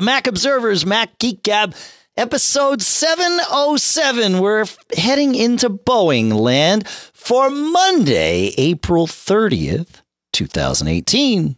The Mac Observer's Mac Geek Gab, episode 707. We're heading into Boeing land for Monday, April 30th, 2018.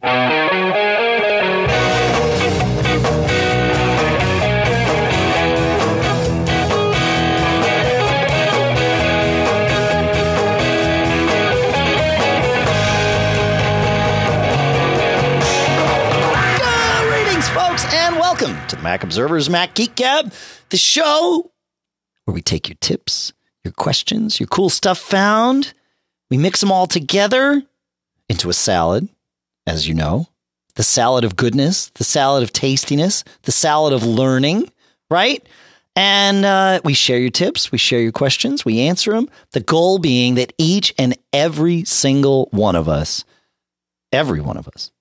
Welcome to the Mac Observer's Mac Geek Gab, the show where we take your tips, your questions, your cool stuff found. We mix them all together into a salad, as you know. The salad of goodness, the salad of tastiness, the salad of learning, right? And we share your tips, we share your questions, we answer them. The goal being that each and every single one of us,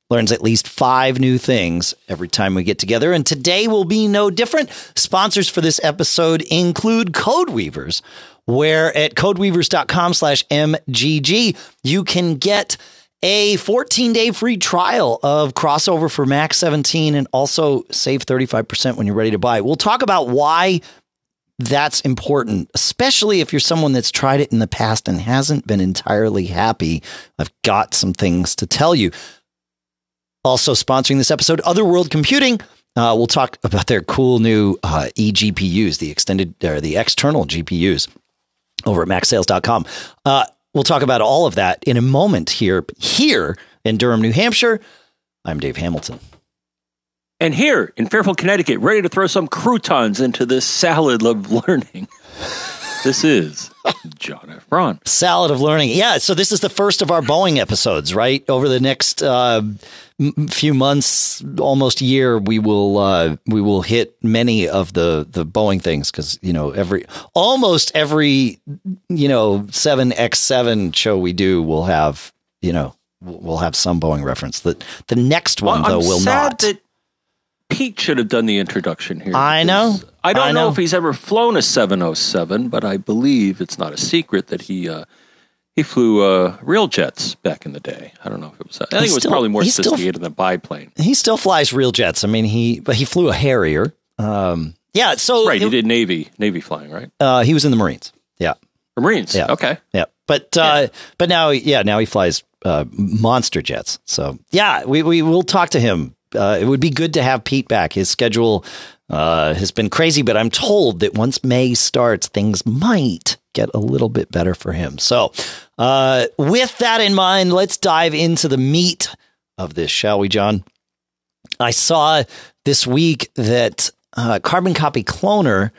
learns at least 5 new things every time we get together. And today will be no different. Sponsors for this episode include Code Weavers, where at codeweavers.com/MGG, you can get a 14-day free trial of Crossover for Mac 17 and also save 35% when you're ready to buy. We'll talk about why that's important, especially if you're someone that's tried it in the past and hasn't been entirely happy. I've got some things to tell you. Also sponsoring this episode, Otherworld Computing. We'll talk about their cool new eGPUs, the external GPUs over at MacSales.com. We'll talk about all of that in a moment here in Durham, New Hampshire. I'm Dave Hamilton. And here in Fairfield, Connecticut, ready to throw some croutons into this salad of learning. This is John F. Braun. Salad of learning. Yeah, so this is the first of our Boeing episodes, right? Over the next few months, almost year, we will hit many of the Boeing things because, you know, almost every, you know, 7x7 show we do will have, you know, we'll have some Boeing reference. The next one, though, will not. That Pete should have done the introduction here. I know. I don't know if he's ever flown a 707, but I believe it's not a secret that he flew real jets back in the day. I don't know if it was that. I think it was probably more sophisticated than biplane. He still flies real jets. I mean, he flew a Harrier. Yeah. So right, he did Navy flying, right? He was in the Marines. Yeah. The Marines. Yeah. Okay. Yeah. But but now he flies monster jets. So yeah, we will talk to him. It would be good to have Pete back. His schedule has been crazy, but I'm told that once May starts, things might get a little bit better for him. So with that in mind, let's dive into the meat of this, shall we, John? I saw this week that Carbon Copy Cloner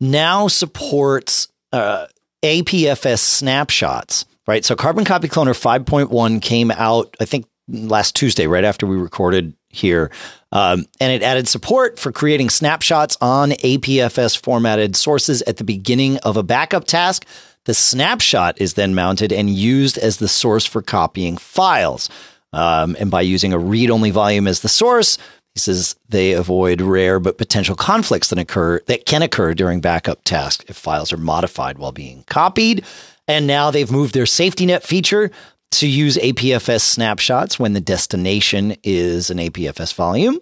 now supports APFS snapshots, right? So Carbon Copy Cloner 5.1 came out, I think, last Tuesday, right after we recorded here. And it added support for creating snapshots on APFS formatted sources at the beginning of a backup task. The snapshot is then mounted and used as the source for copying files. And by using a read-only volume as the source, he says they avoid rare but potential conflicts that can occur during backup tasks if files are modified while being copied. And now they've moved their safety net feature to use APFS snapshots when the destination is an APFS volume,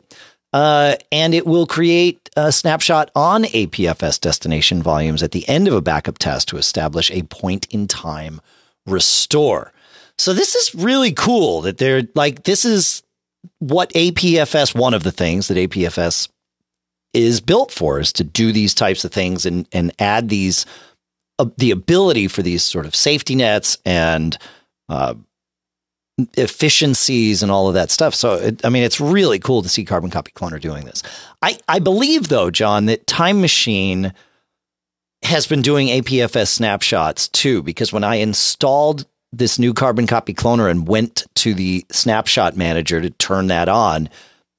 and it will create a snapshot on APFS destination volumes at the end of a backup task to establish a point-in-time restore. So this is really cool that they're like, this is what APFS, one of the things that APFS is built for, is to do these types of things and add these, the ability for these sort of safety nets and efficiencies and all of that stuff. So, it's really cool to see Carbon Copy Cloner doing this. I believe, though, John, that Time Machine has been doing APFS snapshots too, because when I installed this new Carbon Copy Cloner and went to the snapshot manager to turn that on,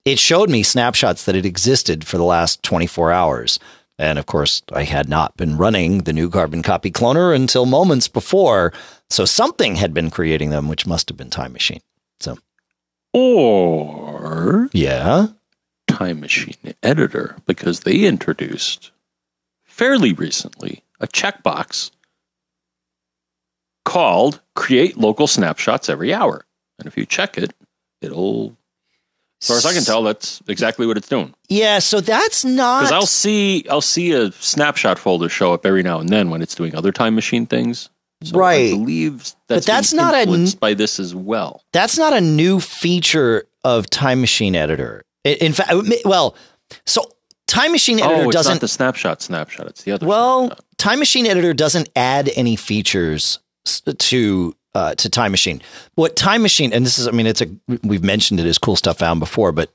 it showed me snapshots that had existed for the last 24 hours. And of course, I had not been running the new Carbon Copy Cloner until moments before. So something had been creating them, which must have been Time Machine. So, or yeah, Time Machine Editor, because they introduced fairly recently a checkbox called "Create Local Snapshots Every Hour," and if you check it, it'll As far as I can tell, that's exactly what it's doing. Yeah, so that's not... Because I'll see a snapshot folder show up every now and then when it's doing other Time Machine things. So right. I believe that's not influenced by this as well. That's not a new feature of Time Machine Editor. In fact, well, so Time Machine Editor doesn't... not the snapshot. It's the other snapshot. Time Machine Editor doesn't add any features to Time Machine. What Time Machine, and this is, I mean, we've mentioned it as cool stuff found before, but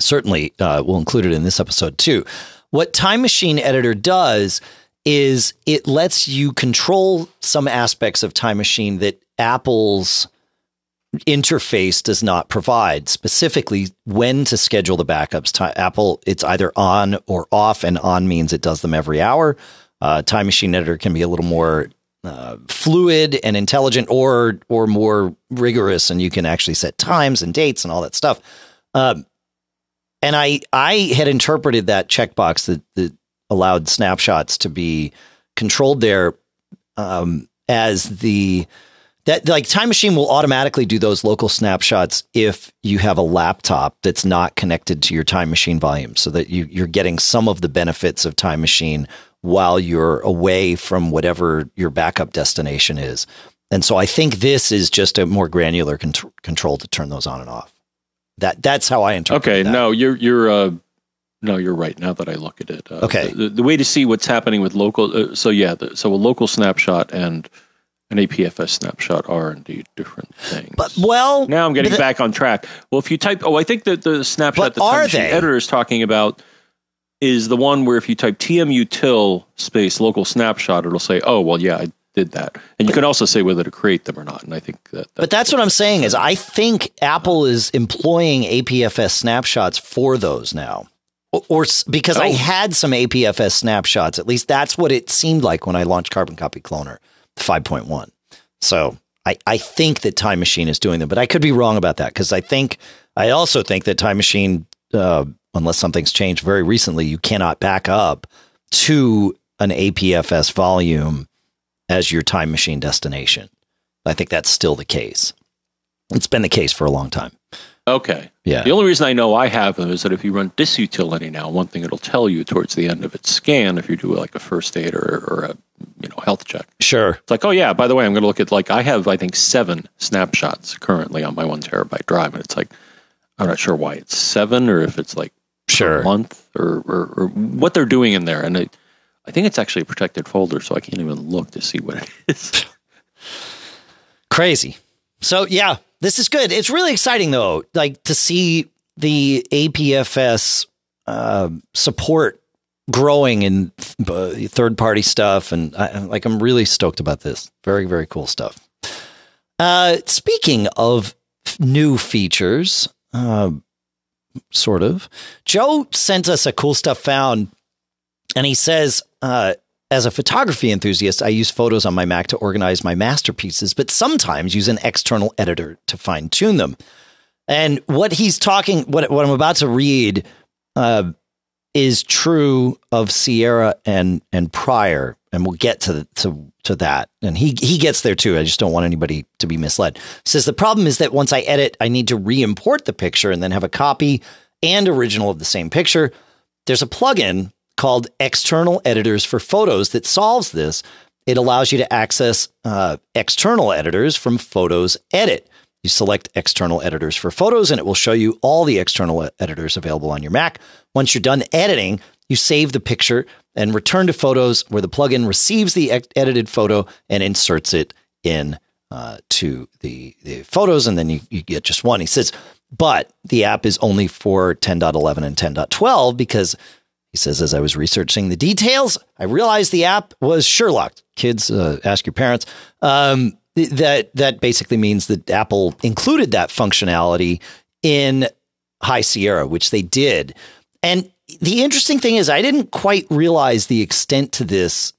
certainly we'll include it in this episode too. What Time Machine Editor does is it lets you control some aspects of Time Machine that Apple's interface does not provide, specifically when to schedule the backups. Apple, it's either on or off, and on means it does them every hour. Time Machine Editor can be a little more fluid and intelligent, or more rigorous, and you can actually set times and dates and all that stuff. And I had interpreted that checkbox that allowed snapshots to be controlled there as Time Machine will automatically do those local snapshots if you have a laptop that's not connected to your Time Machine volume, so that you're getting some of the benefits of Time Machine while you're away from whatever your backup destination is. And so I think this is just a more granular control to turn those on and off. That's how I interpret it. Okay, that. No, you're right, now that I look at it. Okay. The way to see what's happening with local, so a local snapshot and an APFS snapshot are indeed different things. But, now I'm getting back on track. Well, if you type, I think that the snapshot that Time Machine Editor is talking about is the one where if you type tmutil space local snapshot, it'll say, I did that. And you can also say whether to create them or not. And I think But that's what I'm saying is I think Apple is employing APFS snapshots for those now. Or because I had some APFS snapshots. At least that's what it seemed like when I launched Carbon Copy Cloner 5.1. So I think that Time Machine is doing them, but I could be wrong about that, because I also think that Time Machine, unless something's changed very recently, you cannot back up to an APFS volume as your Time Machine destination. I think that's still the case. It's been the case for a long time. Okay. Yeah. The only reason I know I have them is that if you run disutility now, one thing it'll tell you towards the end of its scan, if you do like a first aid or a health check. Sure. It's like, by the way, I'm going to look at I think 7 snapshots currently on my 1 terabyte drive. And it's like, I'm not sure why it's 7 or if it's like a month or what they're doing in there. And I think it's actually a protected folder, so I can't even look to see what it is. Crazy. So, yeah. This is good. It's really exciting, though, to see the APFS support growing in third-party stuff. And I'm really stoked about this. Very, very cool stuff. Speaking of new features, sort of, Joe sent us a cool stuff found, and he says, as a photography enthusiast, I use Photos on my Mac to organize my masterpieces, but sometimes use an external editor to fine tune them. And what he's talking, what I'm about to read, is true of Sierra and Prior, and we'll get to that. And he gets there too. I just don't want anybody to be misled. He says the problem is that once I edit, I need to re-import the picture and then have a copy and original of the same picture. There's a plugin called External Editors for Photos that solves this. It allows you to access external editors from Photos Edit. You select External Editors for Photos, and it will show you all the external editors available on your Mac. Once you're done editing, you save the picture and return to Photos, where the plugin receives the edited photo and inserts it in to the photos, and then you get just one. He says, but the app is only for 10.11 and 10.12 because... He says, as I was researching the details, I realized the app was Sherlocked. Kids, ask your parents. That basically means that Apple included that functionality in High Sierra, which they did. And the interesting thing is I didn't quite realize the extent to this,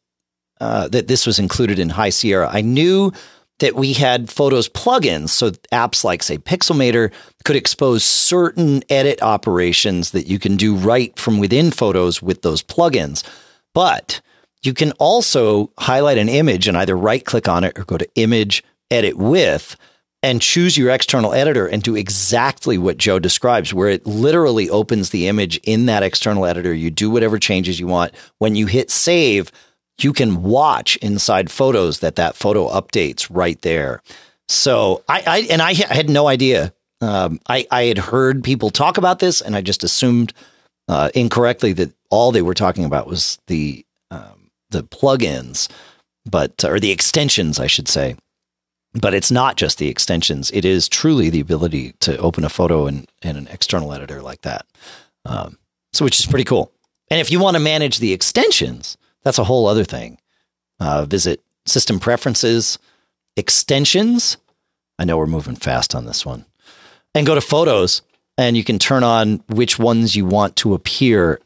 that this was included in High Sierra. I knew that we had Photos plugins, so apps like, say, Pixelmator could expose certain edit operations that you can do right from within Photos with those plugins. But you can also highlight an image and either right-click on it or go to Image, Edit With, and choose your external editor and do exactly what Joe describes, where it literally opens the image in that external editor. You do whatever changes you want. When you hit save, you can watch inside Photos that photo updates right there. So I had no idea. I had heard people talk about this, and I just assumed incorrectly that all they were talking about was the plugins, or the extensions, I should say. But it's not just the extensions. It is truly the ability to open a photo in an external editor like that. So which is pretty cool. And if you want to manage the extensions, that's a whole other thing. Visit System Preferences, Extensions. I know we're moving fast on this one. And go to Photos, and you can turn on which ones you want to appear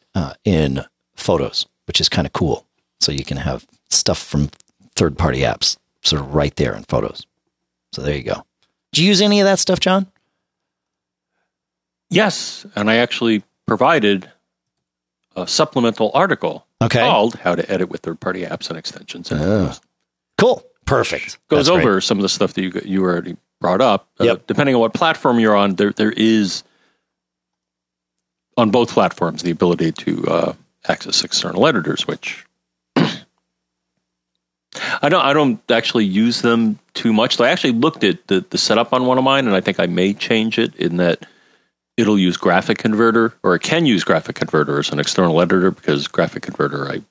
in Photos, which is kind of cool. So you can have stuff from third-party apps sort of right there in Photos. So there you go. Do you use any of that stuff, John? Yes, and I actually provided a supplemental article called How to Edit with Third-Party Apps and Extensions. Cool. Perfect. Goes That's over great. Some of the stuff that you already brought up. Depending on what platform you're on, there is, on both platforms, the ability to access external editors, which... I don't actually use them too much. So I actually looked at the setup on one of mine, and I think I may change it in that it'll use Graphic Converter, or it can use Graphic Converter as an external editor, because Graphic Converter,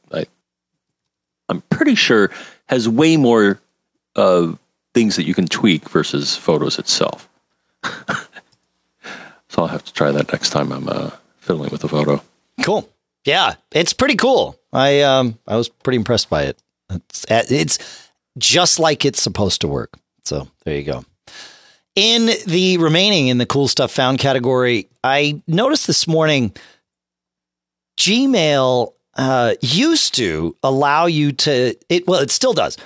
I'm pretty sure, has way more things that you can tweak versus Photos itself. So I'll have to try that next time I'm fiddling with a photo. Cool. Yeah, it's pretty cool. I was pretty impressed by it. It's just like it's supposed to work. So there you go. In the remaining in the cool stuff found category, I noticed this morning Gmail used to allow you to it still does.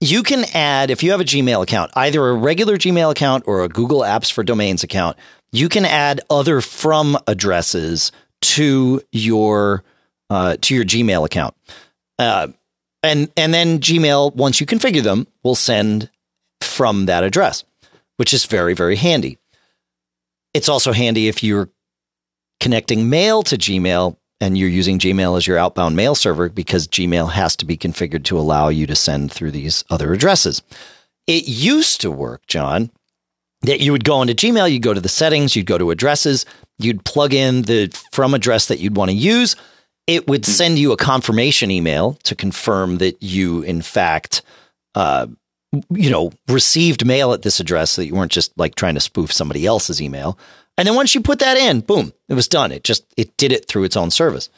You can add, if you have a Gmail account, either a regular Gmail account or a Google Apps for Domains account, you can add other from addresses to your Gmail account. And then Gmail, once you configure them, will send from that address, which is very, very handy. It's also handy if you're connecting mail to Gmail and you're using Gmail as your outbound mail server, because Gmail has to be configured to allow you to send through these other addresses. It used to work, John, that you would go into Gmail, you'd go to the settings, you'd go to addresses, you'd plug in the from address that you'd want to use. It would send you a confirmation email to confirm that you, in fact, received mail at this address, so that you weren't just like trying to spoof somebody else's email. And then once you put that in, boom, it was done. It did it through its own service.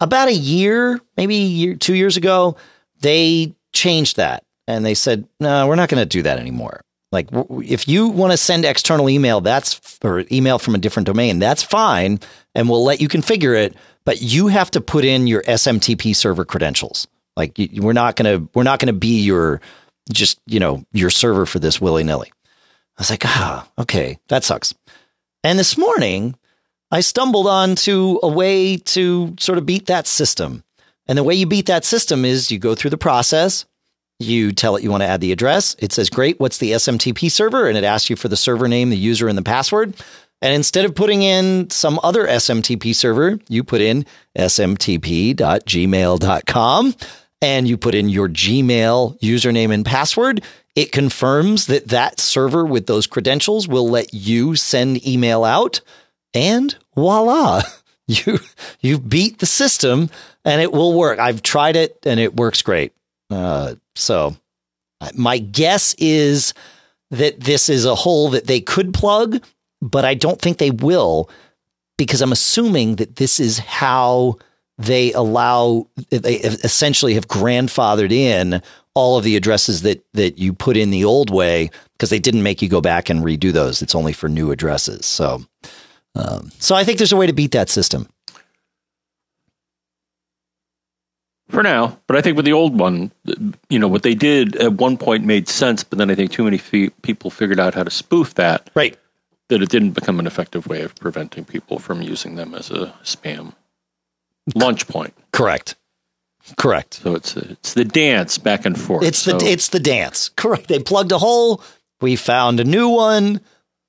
About a year, maybe 2 years ago, they changed that, and they said, no, we're not going to do that anymore. Like, if you want to send external email, or email from a different domain, that's fine, and we'll let you configure it. But you have to put in your SMTP server credentials. Like, we're not gonna be your server for this willy nilly. I was like, okay, that sucks. And this morning, I stumbled onto a way to sort of beat that system. And the way you beat that system is you go through the process. You tell it you want to add the address. It says, great, what's the SMTP server? And it asks you for the server name, the user, and the password. And instead of putting in some other SMTP server, you put in smtp.gmail.com, and you put in your Gmail username and password. It confirms that server with those credentials will let you send email out, and voila, you beat the system, and it will work. I've tried it, and it works great. So my guess is that this is a hole that they could plug, but I don't think they will, because I'm assuming that this is how they essentially have grandfathered in all of the addresses that you put in the old way, because they didn't make you go back and redo those. It's only for new addresses. So, so I think there's a way to beat that system. For now, but I think with the old one, what they did at one point made sense, but then I think too many people figured out how to spoof that. Right. That it didn't become an effective way of preventing people from using them as a spam launch point. Correct. So it's the dance back and forth. It's the dance. Correct. They plugged a hole. We found a new one.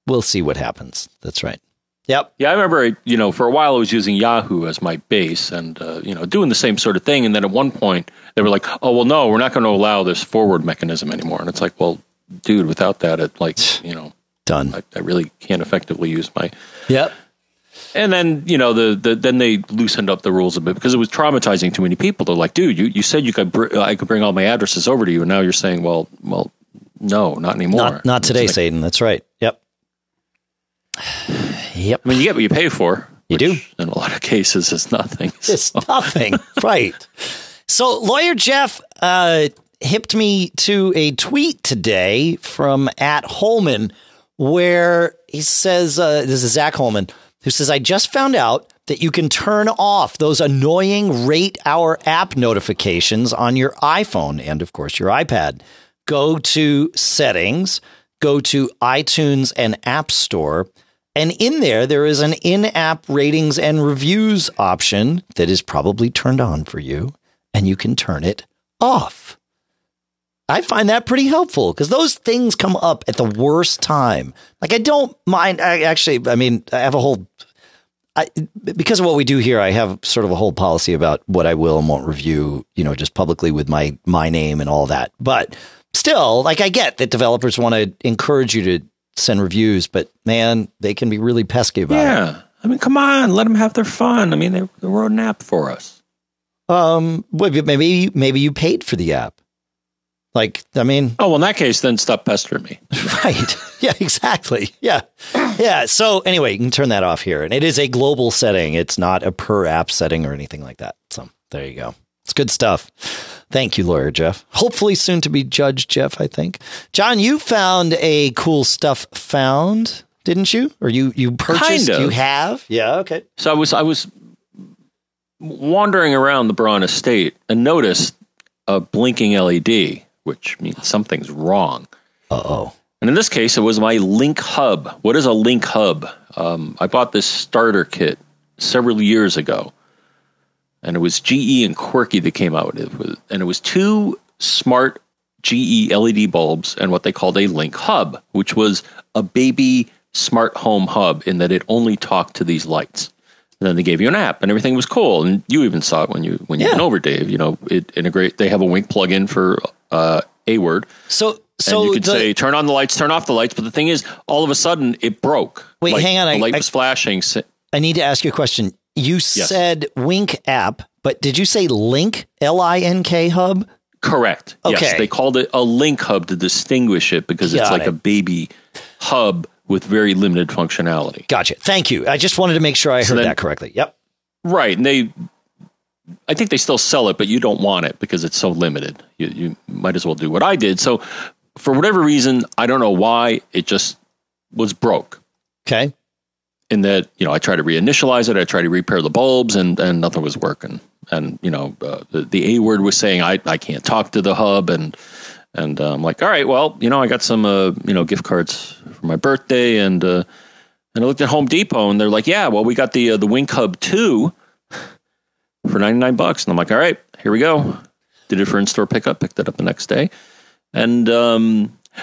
We'll see what happens. That's right. Yep. Yeah, I remember, you know, for a while I was using Yahoo as my base and, you know, doing the same sort of thing. And then at one point they were like, oh, well, no, we're not going to allow this forward mechanism anymore. And it's like, well, dude, without that, it like, you know, done. I really can't effectively use my. Yep. And then, you know, then they loosened up the rules a bit because it was traumatizing too many people. They're like, dude, you said you could I could bring all my addresses over to you. And now you're saying, well, no, not anymore. Not today, like, Satan. That's right. Yep. Yep. I mean, you get what you pay for. You do. In a lot of cases, is nothing. So. It's nothing. Right. So Lawyer Jeff hipped me to a tweet today from @Holman where he says, this is Zach Holman, who says, I just found out that you can turn off those annoying rate our app notifications on your iPhone and, of course, your iPad. Go to settings, go to iTunes and App Store, and in there is an in-app ratings and reviews option that is probably turned on for you, and you can turn it off. I find that pretty helpful because those things come up at the worst time. Like, I don't mind. I have a whole, because of what we do here, I have sort of a whole policy about what I will and won't review, you know, just publicly with my name and all that. But still, like, I get that developers want to encourage you to send reviews, but man, they can be really pesky about it. Yeah. I mean, come on, let them have their fun. I mean, they wrote an app for us. Maybe you paid for the app. Like, I mean. Oh, well, in that case, then stop pestering me. Right. Yeah, exactly. Yeah. Yeah. So anyway, you can turn that off here. And it is a global setting. It's not a per app setting or anything like that. So there you go. It's good stuff. Thank you, Lawyer Jeff. Hopefully soon to be Judge Jeff, I think. John, you found a cool stuff found, didn't you? Or you purchased? Kind of. You have? Yeah. Okay. So I was wandering around the Braun estate and noticed a blinking LED, which means something's wrong. Uh-oh. And in this case, it was my Link Hub. What is a Link Hub? I bought this starter kit several years ago, and it was GE and Quirky that came out with it. And it was two smart GE LED bulbs and what they called a Link Hub, which was a baby smart home hub in that it only talked to these lights. And then they gave you an app, and everything was cool. And you even saw it when you went over, Dave. You know, it integrate. They have a Wink plugin for a word. So and you could say turn on the lights, turn off the lights. But the thing is, all of a sudden, it broke. Wait, hang on. The light was flashing. I need to ask you a question. You said Wink app, but did you say Link Link Hub? Correct. Okay. Yes, they called it a Link Hub to distinguish it because it's like a baby hub with very limited functionality. Gotcha. Thank you. I just wanted to make sure I heard that correctly. Yep. Right. And I think they still sell it, but you don't want it because it's so limited. You might as well do what I did. So for whatever reason, I don't know why, it just was broke. Okay. In that, you know, I tried to reinitialize it. I tried to repair the bulbs and nothing was working. And, you know, the A word was saying, I can't talk to the hub and I'm like, all right, well, you know, I got some, you know, gift cards for my birthday. And I looked at Home Depot and they're like, yeah, well, we got the Wink Hub 2 for $99. And I'm like, all right, here we go. Did it for in-store pickup, picked it up the next day. And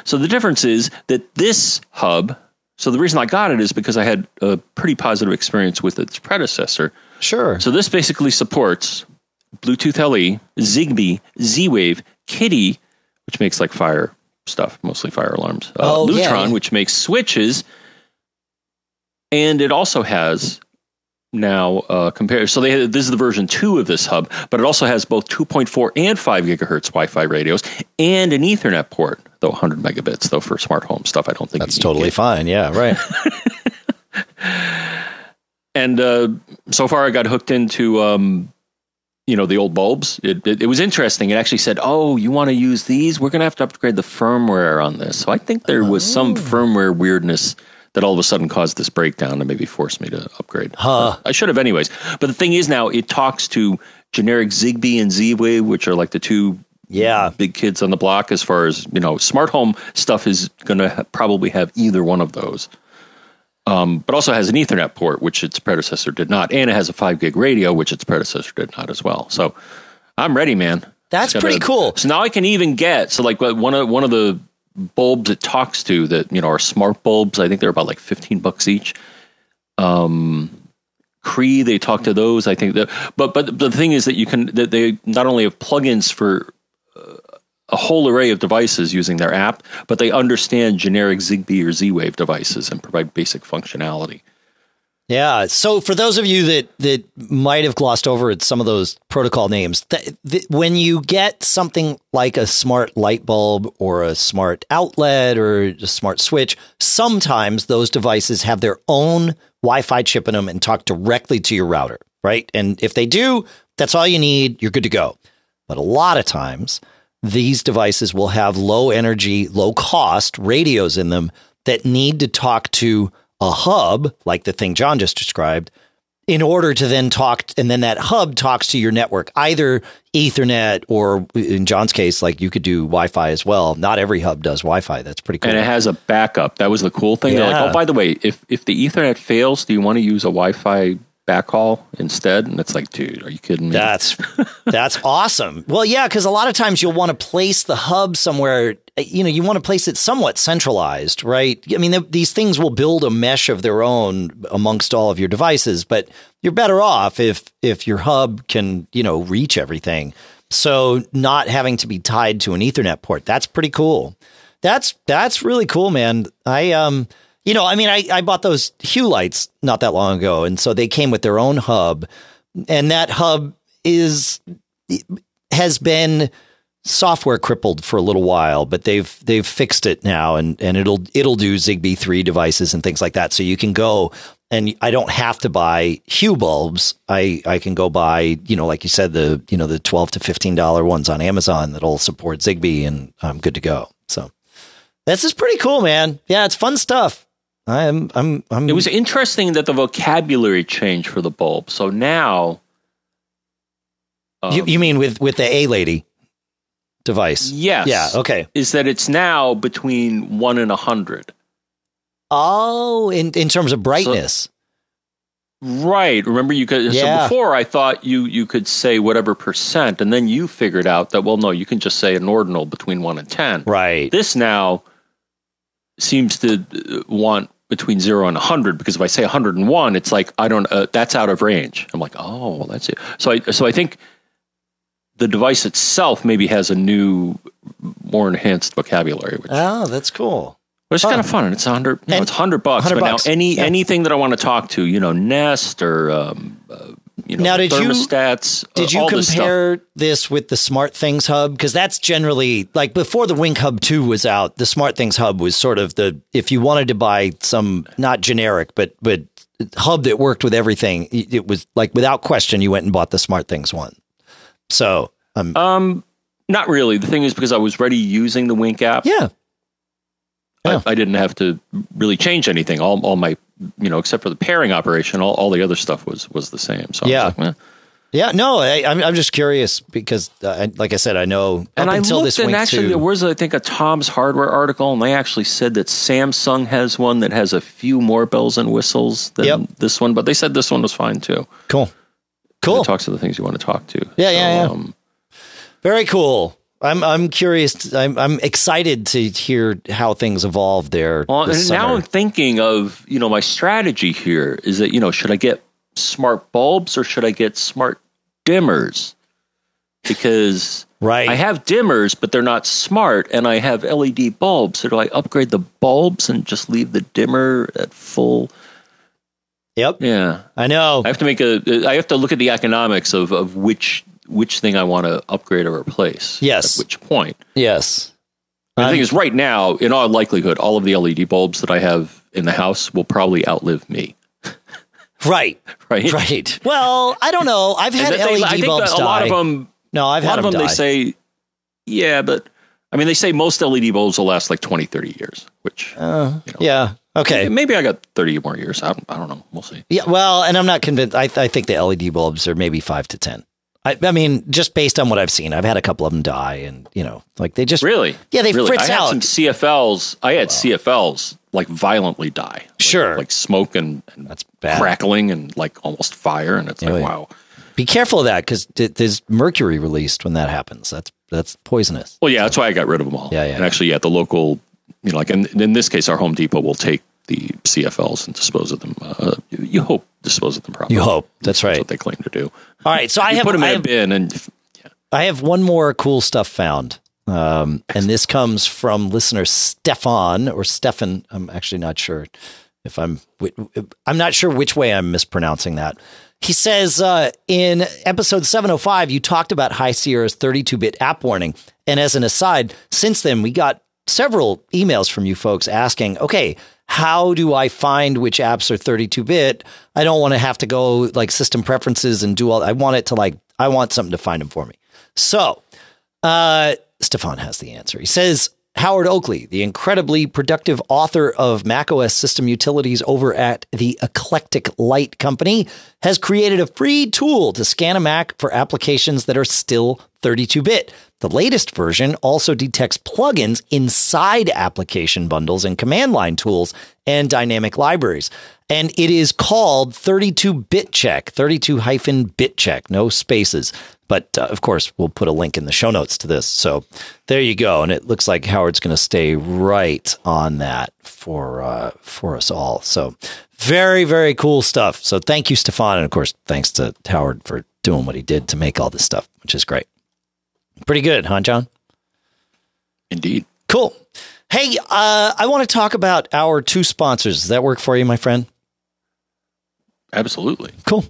so the difference is that this hub, so the reason I got it is because I had a pretty positive experience with its predecessor. Sure. So this basically supports Bluetooth LE, Zigbee, Z-Wave, Kitty, which makes like fire stuff, mostly fire alarms. Lutron, which makes switches. And it also has now compared. So this is the version 2 of this hub, but it also has both 2.4 and 5 gigahertz Wi-Fi radios and an Ethernet port, though 100 megabits, though for smart home stuff. I don't think that's totally fine. Yeah, right. And so far I got hooked into you know, the old bulbs. It was interesting. It actually said, oh, you want to use these? We're going to have to upgrade the firmware on this. So I think there was some firmware weirdness that all of a sudden caused this breakdown and maybe forced me to upgrade. I should have anyways. But the thing is now it talks to generic Zigbee and Z-Wave, which are like the two big kids on the block as far as, you know, smart home stuff is going to probably have either one of those. But also has an Ethernet port, which its predecessor did not. And it has a 5 gig radio, which its predecessor did not as well. So I'm ready, man. That's pretty cool. So now I can even get, so like one of the bulbs it talks to that, you know, are smart bulbs. I think they're about like $15 each. Cree, they talk to those. I think that, but the thing is that you can, that they not only have plugins for a whole array of devices using their app, but they understand generic Zigbee or Z-Wave devices and provide basic functionality. Yeah. So for those of you that might have glossed over at some of those protocol names, when you get something like a smart light bulb or a smart outlet or a smart switch, sometimes those devices have their own Wi-Fi chip in them and talk directly to your router, right? And if they do, that's all you need. You're good to go. But a lot of times, these devices will have low energy, low cost radios in them that need to talk to a hub, like the thing John just described, in order to then talk. And then that hub talks to your network, either Ethernet or, in John's case, like you could do Wi-Fi as well. Not every hub does Wi-Fi. That's pretty cool. And it has a backup. That was the cool thing. Yeah. They're like, oh, by the way, if the Ethernet fails, do you want to use a Wi-Fi backhaul instead? And it's like, dude, are you kidding me? That's awesome. Well, yeah, because a lot of times you'll want to place the hub somewhere, you know, you want to place it somewhat centralized, right? I mean, these things will build a mesh of their own amongst all of your devices, but you're better off if your hub can, you know, reach everything. So not having to be tied to an Ethernet port. That's pretty cool. That's really cool, man. You know, I mean, I bought those Hue lights not that long ago, and so they came with their own hub, and that hub has been software crippled for a little while, but they've fixed it now, and it'll do Zigbee 3 devices and things like that. So you can go, and I don't have to buy Hue bulbs. I can go buy, you know, like you said, the $12 to $15 ones on Amazon that'll support Zigbee, and I'm good to go. So this is pretty cool, man. Yeah, it's fun stuff. It was interesting that the vocabulary changed for the bulb. So now, you mean with the A lady device? Yes. Yeah. Okay. Is that it's now between 1 and 100? Oh, in terms of brightness. So, right. Remember, you could. Yeah. So before, I thought you could say whatever percent, and then you figured out that, well, no, you can just say an ordinal between 1 and 10. Right. This now seems to want between 0 and 100, because if I say 101, it's like, I don't, that's out of range. I'm like, oh, well, that's it. So I think the device itself maybe has a new, more enhanced vocabulary. Which, oh, that's cool. But it's kind of fun, and it's it's $100. $100. Now anything that I want to talk to, you know, Nest or, now, did thermostats, did you compare this with the SmartThings hub? Because that's generally, like, before the Wink Hub 2 was out, the SmartThings hub was sort of the, if you wanted to buy some, not generic, but hub that worked with everything, it was like, without question, you went and bought the SmartThings one. So, not really. The thing is, because I was already using the Wink app. Yeah. I didn't have to really change anything. All my, you know, except for the pairing operation, all the other stuff was the same. So yeah, I was like, yeah. No, I'm just curious because, like I said, I know. And up until this Wink 2, actually, there was, I think, a Tom's Hardware article, and they actually said that Samsung has one that has a few more bells and whistles than this one, but they said this one was fine too. Cool. It talks to the things you want to talk to. Yeah. Very cool. I'm curious. I'm excited to hear how things evolve there. Well, and now I'm thinking of, you know, my strategy here is that, you know, should I get smart bulbs or should I get smart dimmers? Because right. I have dimmers, but they're not smart, and I have LED bulbs. So do I upgrade the bulbs and just leave the dimmer at full? Yep. Yeah, I know. I have to look at the economics of which thing I want to upgrade or replace. Yes. At which point. Yes. The thing is, right now, in all likelihood, all of the LED bulbs that I have in the house will probably outlive me. Right. Well, I don't know. I've had LED bulbs die. A lot of them die. They say, yeah, but I mean, they say most LED bulbs will last like 20, 30 years, which, you know, yeah. Okay. Maybe I got 30 more years. I don't know. We'll see. Yeah. Well, and I'm not convinced. I think the LED bulbs are maybe 5 to 10. I mean, just based on what I've seen, I've had a couple of them die, and, you know, like they just really fritz out. I had CFLs like violently die. Like, sure. Like smoke and that's bad. Crackling and like almost fire. And it's like, wow. Be careful of that, because there's mercury released when that happens. That's poisonous. Well, yeah, so that's why I got rid of them all. Yeah. And actually, at the local you know, like in this case, our Home Depot will take the CFLs and dispose of them. You hope dispose of them properly. You hope. That's right. That's what they claim to do. All right. So I have one more cool stuff found. And this comes from listener Stefan or Stefan. I'm actually not sure if I'm not sure which way I'm mispronouncing that. He says, in episode 705, you talked about High Sierra's 32-bit app warning. And as an aside, since then, we got several emails from you folks asking, okay, how do I find which apps are 32-bit? I don't want to have to go like system preferences and do all. I want it to like, I want something to find them for me. So Stefan has the answer. He says, Howard Oakley, the incredibly productive author of macOS system utilities over at the Eclectic Light Company, has created a free tool to scan a Mac for applications that are still 32-bit. The latest version also detects plugins inside application bundles and command line tools and dynamic libraries. And it is called 32-bit check, 32-bit check, no spaces. But of course, we'll put a link in the show notes to this. So there you go. And it looks like Howard's going to stay right on that for us all. So very, very cool stuff. So thank you, Stefan. And of course, thanks to Howard for doing what he did to make all this stuff, which is great. Pretty good, huh, John? Indeed. Cool. Hey, I want to talk about our two sponsors. Does that work for you, my friend? Absolutely. Cool.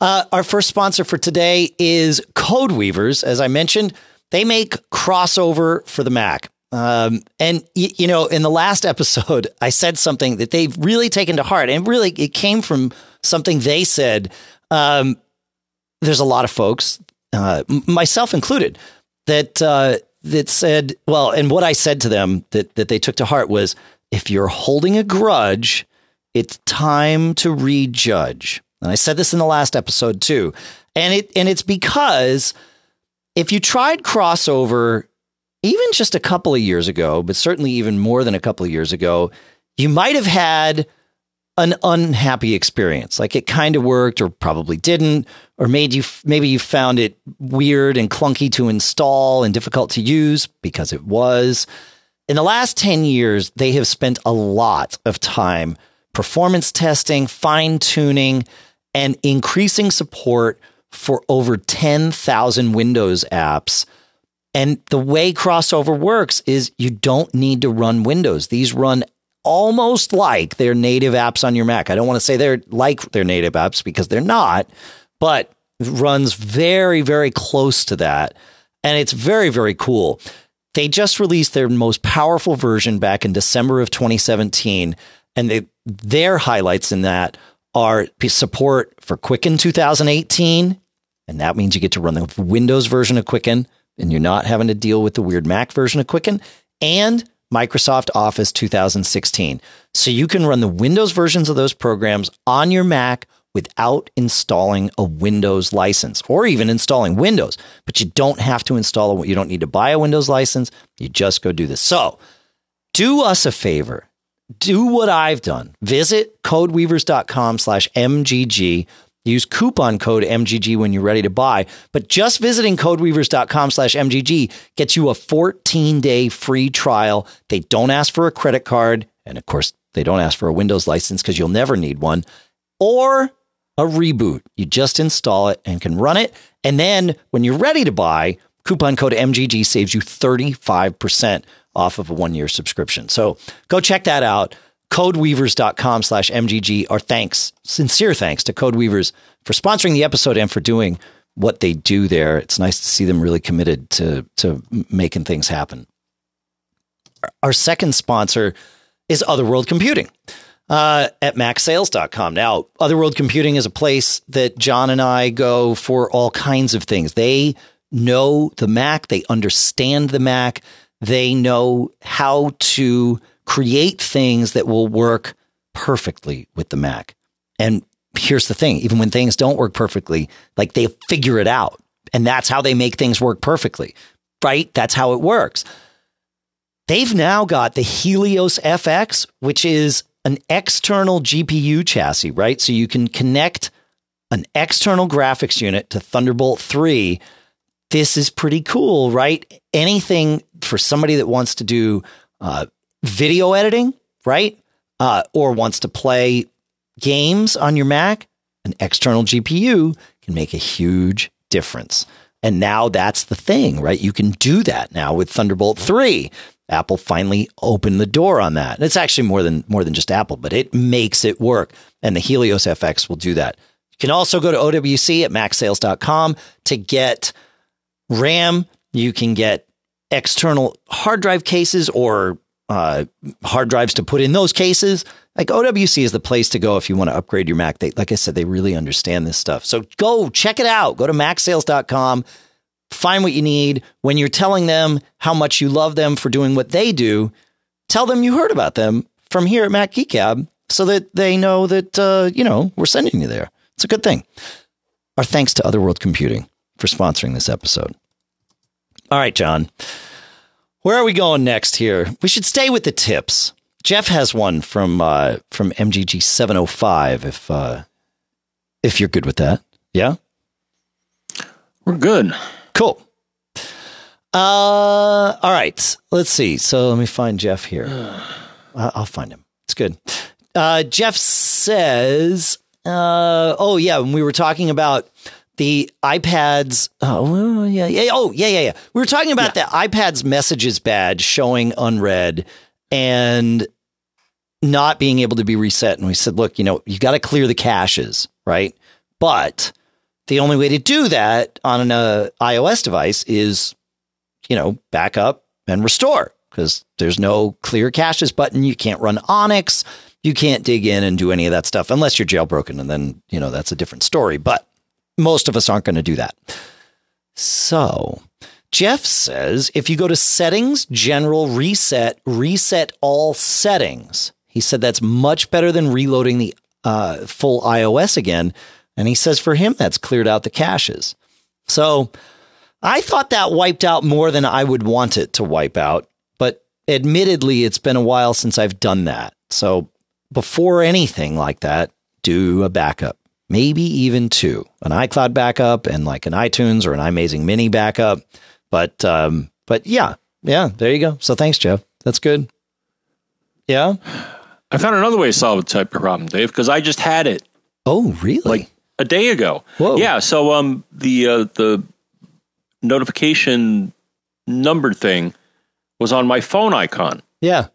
Our first sponsor for today is Code Weavers. As I mentioned, they make Crossover for the Mac. And, you know, in the last episode, I said something that they've really taken to heart. And really, it came from something they said. There's a lot of folks, myself included, that said, well, and what I said to them that they took to heart was, if you're holding a grudge, it's time to rejudge. And I said this in the last episode too. And it's because if you tried Crossover even just a couple of years ago, but certainly even more than a couple of years ago, you might have had an unhappy experience. Like it kind of worked or probably didn't, or maybe you found it weird and clunky to install and difficult to use because it was. In the last 10 years, they have spent a lot of time performance testing, fine-tuning, and increasing support for over 10,000 Windows apps. And the way Crossover works is you don't need to run Windows. These run almost like their native apps on your Mac. I don't want to say they're like their native apps because they're not, but it runs very, very close to that. And it's very, very cool. They just released their most powerful version back in December of 2017. And their highlights in that are support for Quicken 2018. And that means you get to run the Windows version of Quicken and you're not having to deal with the weird Mac version of Quicken, and Microsoft Office 2016. So you can run the Windows versions of those programs on your Mac without installing a Windows license or even installing Windows, but you don't have to install it. You don't need to buy a Windows license. You just go do this. So do us a favor. Do what I've done. Visit codeweavers.com/MGG. Use coupon code MGG when you're ready to buy. But just visiting codeweavers.com/MGG gets you a 14-day free trial. They don't ask for a credit card. And of course, they don't ask for a Windows license because you'll never need one. Or a reboot. You just install it and can run it. And then when you're ready to buy, coupon code MGG saves you 35% off of a one-year subscription. So go check that out. codeweavers.com/MGG. Our thanks, sincere thanks to Code Weavers for sponsoring the episode and for doing what they do there. It's nice to see them really committed to making things happen. Our second sponsor is Otherworld Computing at MacSales.com. Now, Otherworld Computing is a place that John and I go for all kinds of things. They know the Mac. They understand the Mac. They know how to create things that will work perfectly with the Mac. And here's the thing, even when things don't work perfectly, like they figure it out. And that's how they make things work perfectly, right? That's how it works. They've now got the Helios FX, which is an external GPU chassis, right? So you can connect an external graphics unit to Thunderbolt 3. This is pretty cool, right? Anything for somebody that wants to do video editing, right? Or wants to play games on your Mac, an external GPU can make a huge difference. And now that's the thing, right? You can do that now with Thunderbolt 3. Apple finally opened the door on that. And it's actually more than just Apple, but it makes it work. And the Helios FX will do that. You can also go to OWC at MacSales.com to get RAM. You can get external hard drive cases or hard drives to put in those cases. Like OWC is the place to go if you want to upgrade your Mac. They, like I said, they really understand this stuff. So go check it out. Go to MacSales.com. Find what you need. When you're telling them how much you love them for doing what they do, tell them you heard about them from here at Mac Geekab so that they know that, you know, we're sending you there. It's a good thing. Our thanks to Otherworld Computing for sponsoring this episode. All right, John, where are we going next here? We should stay with the tips. Jeff has one from MGG 705. If you're good with that. Yeah. We're good. Cool. All right. Let's see. So let me find Jeff here. I'll find him. It's good. Jeff says, oh, yeah, when we were talking about the iPads. Oh, yeah. Yeah. Oh, yeah, yeah, yeah. We were talking about the iPad's messages badge showing unread and not being able to be reset. And we said, look, you know, you got to clear the caches, right? But the only way to do that on an iOS device is, you know, back up and restore, because there's no clear caches button. You can't run Onyx. You can't dig in and do any of that stuff unless you're jailbroken. And then, you know, that's a different story. But most of us aren't going to do that. So Jeff says, if you go to settings, general, reset, reset all settings. He said that's much better than reloading the full iOS again. And he says for him, that's cleared out the caches. So I thought that wiped out more than I would want it to wipe out. But admittedly, it's been a while since I've done that. So before anything like that, do a backup, maybe even two, an iCloud backup and like an iTunes or an iMazing Mini backup. But yeah, there you go. So thanks, Jeff. That's good. Yeah. I found another way to solve the type of problem, Dave, because I just had it. Oh, really? Like a day ago. Whoa. Yeah. So the notification number thing was on my phone icon. Yeah.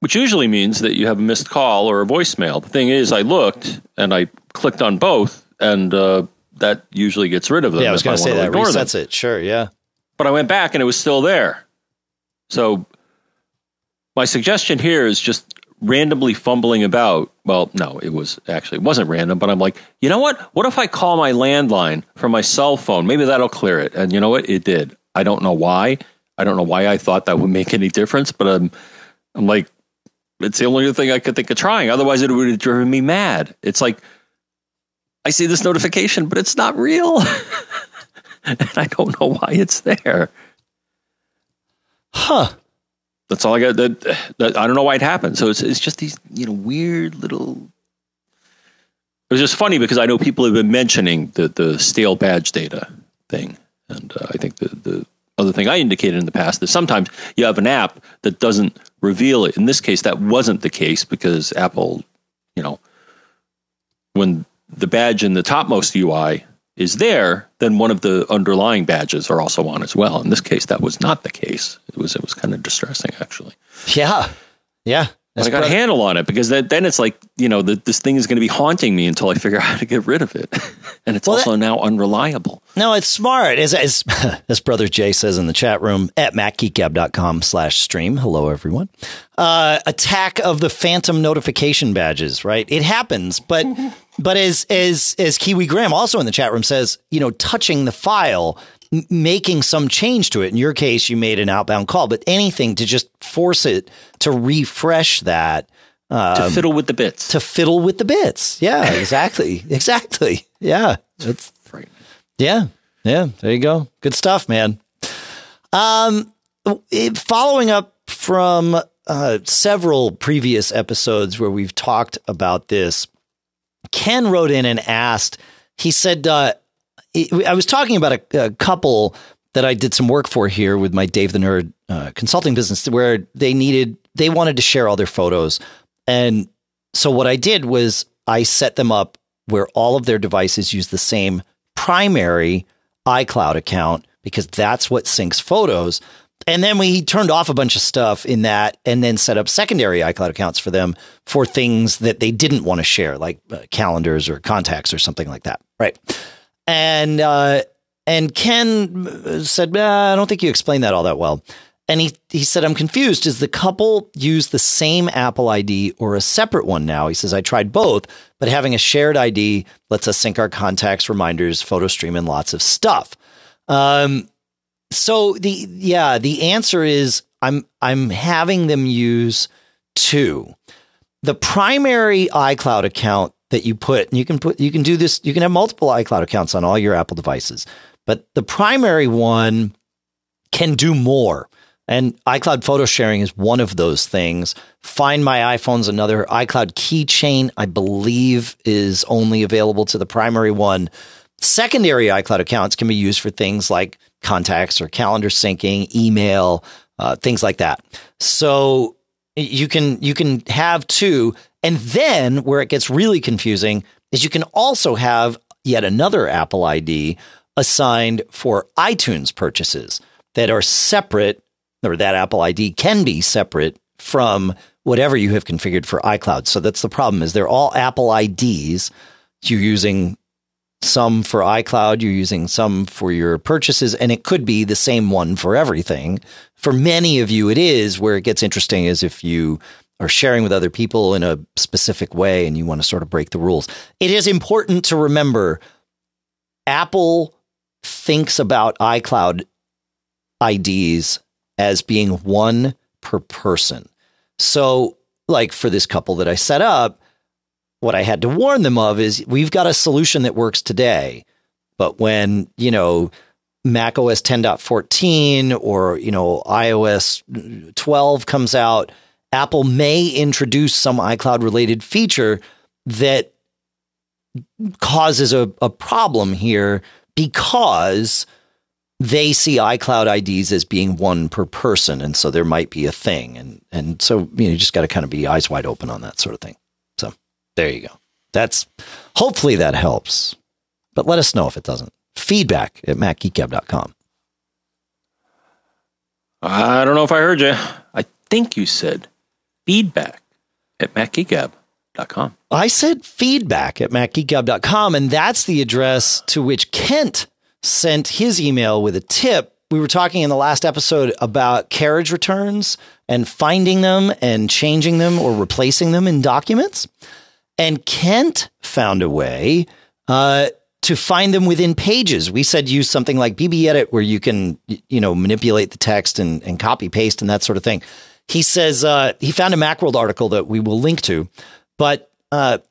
Which usually means that you have a missed call or a voicemail. The thing is, I looked and I clicked on both, and that usually gets rid of them. Yeah, I was going to say that resets it. Sure, yeah. But I went back and it was still there. So my suggestion here is just randomly fumbling about. Well, no, it wasn't random, but I'm like, you know what? What if I call my landline from my cell phone? Maybe that'll clear it. And you know what? It did. I don't know why. I don't know why I thought that would make any difference, but I'm like, it's the only thing I could think of trying. Otherwise, it would have driven me mad. It's like, I see this notification, but it's not real. And I don't know why it's there. Huh. That's all I got. I don't know why it happened. So it's just these, you know, weird little. It was just funny because I know people have been mentioning the stale badge data thing, and I think the other thing I indicated in the past is sometimes you have an app that doesn't reveal it. In this case, that wasn't the case because Apple, you know, when the badge in the topmost UI is there, then one of the underlying badges are also on as well. In this case, that was not the case. It was kind of distressing, actually. Yeah. Yeah. But I got a handle on it because then it's like, you know, this thing is going to be haunting me until I figure out how to get rid of it. And it's also now unreliable. No, it's smart. As Brother Jay says in the chat room at MacGeekab.com/stream. Hello, everyone. Attack of the phantom notification badges. Right. It happens. But but as Kiwi Graham also in the chat room says, you know, touching the file, making some change to it. In your case, you made an outbound call, but anything to just force it to refresh that. To fiddle with the bits. Yeah, exactly. Exactly. Yeah. That's right. Yeah. Yeah. There you go. Good stuff, man. Following up from several previous episodes where we've talked about this, Ken wrote in and asked, he said, I was talking about a couple that I did some work for here with my Dave the Nerd consulting business, where they wanted to share all their photos. And so what I did was I set them up where all of their devices use the same primary iCloud account, because that's what syncs photos. And then we turned off a bunch of stuff in that, and then set up secondary iCloud accounts for them for things that they didn't want to share, like calendars or contacts or something like that. Right. And Ken said, I don't think you explained that all that well. And he said, I'm confused. Does the couple use the same Apple ID or a separate one now? He says, I tried both, but having a shared ID lets us sync our contacts, reminders, photo stream, and lots of stuff. So the answer is I'm having them use two. The primary iCloud account that you put, and you can have multiple iCloud accounts on all your Apple devices, but the primary one can do more. And iCloud photo sharing is one of those things. Find My iPhone's another. iCloud Keychain, I believe, is only available to the primary one. Secondary iCloud accounts can be used for things like contacts or calendar syncing, email, things like that. So you can have two. And then where it gets really confusing is you can also have yet another Apple ID assigned for iTunes purchases that are separate, or that Apple ID can be separate from whatever you have configured for iCloud. So that's the problem, is they're all Apple IDs. You're using some for iCloud, you're using some for your purchases, and it could be the same one for everything. For many of you, it is. Where it gets interesting is if you are sharing with other people in a specific way and you want to sort of break the rules. It is important to remember Apple thinks about iCloud IDs as being one per person. So like for this couple that I set up, what I had to warn them of is we've got a solution that works today, but when, Mac OS 10.14 or, iOS 12 comes out, Apple may introduce some iCloud related feature that causes a problem here, because they see iCloud IDs as being one per person. And so there might be a thing. And so, you just got to kind of be eyes wide open on that sort of thing. So there you go. That's hopefully that helps, but let us know if it doesn't. Feedback@MacGeekab.com. I don't know if I heard you. I think you said feedback@MacGeekab.com. I said feedback@MacGeekab.com, and that's the address to which Kent sent his email with a tip. We were talking in the last episode about carriage returns and finding them and changing them or replacing them in documents. And Kent found a way to find them within Pages. We said use something like BBEdit, where you can, manipulate the text and copy paste and that sort of thing. He says he found a Macworld article that we will link to, but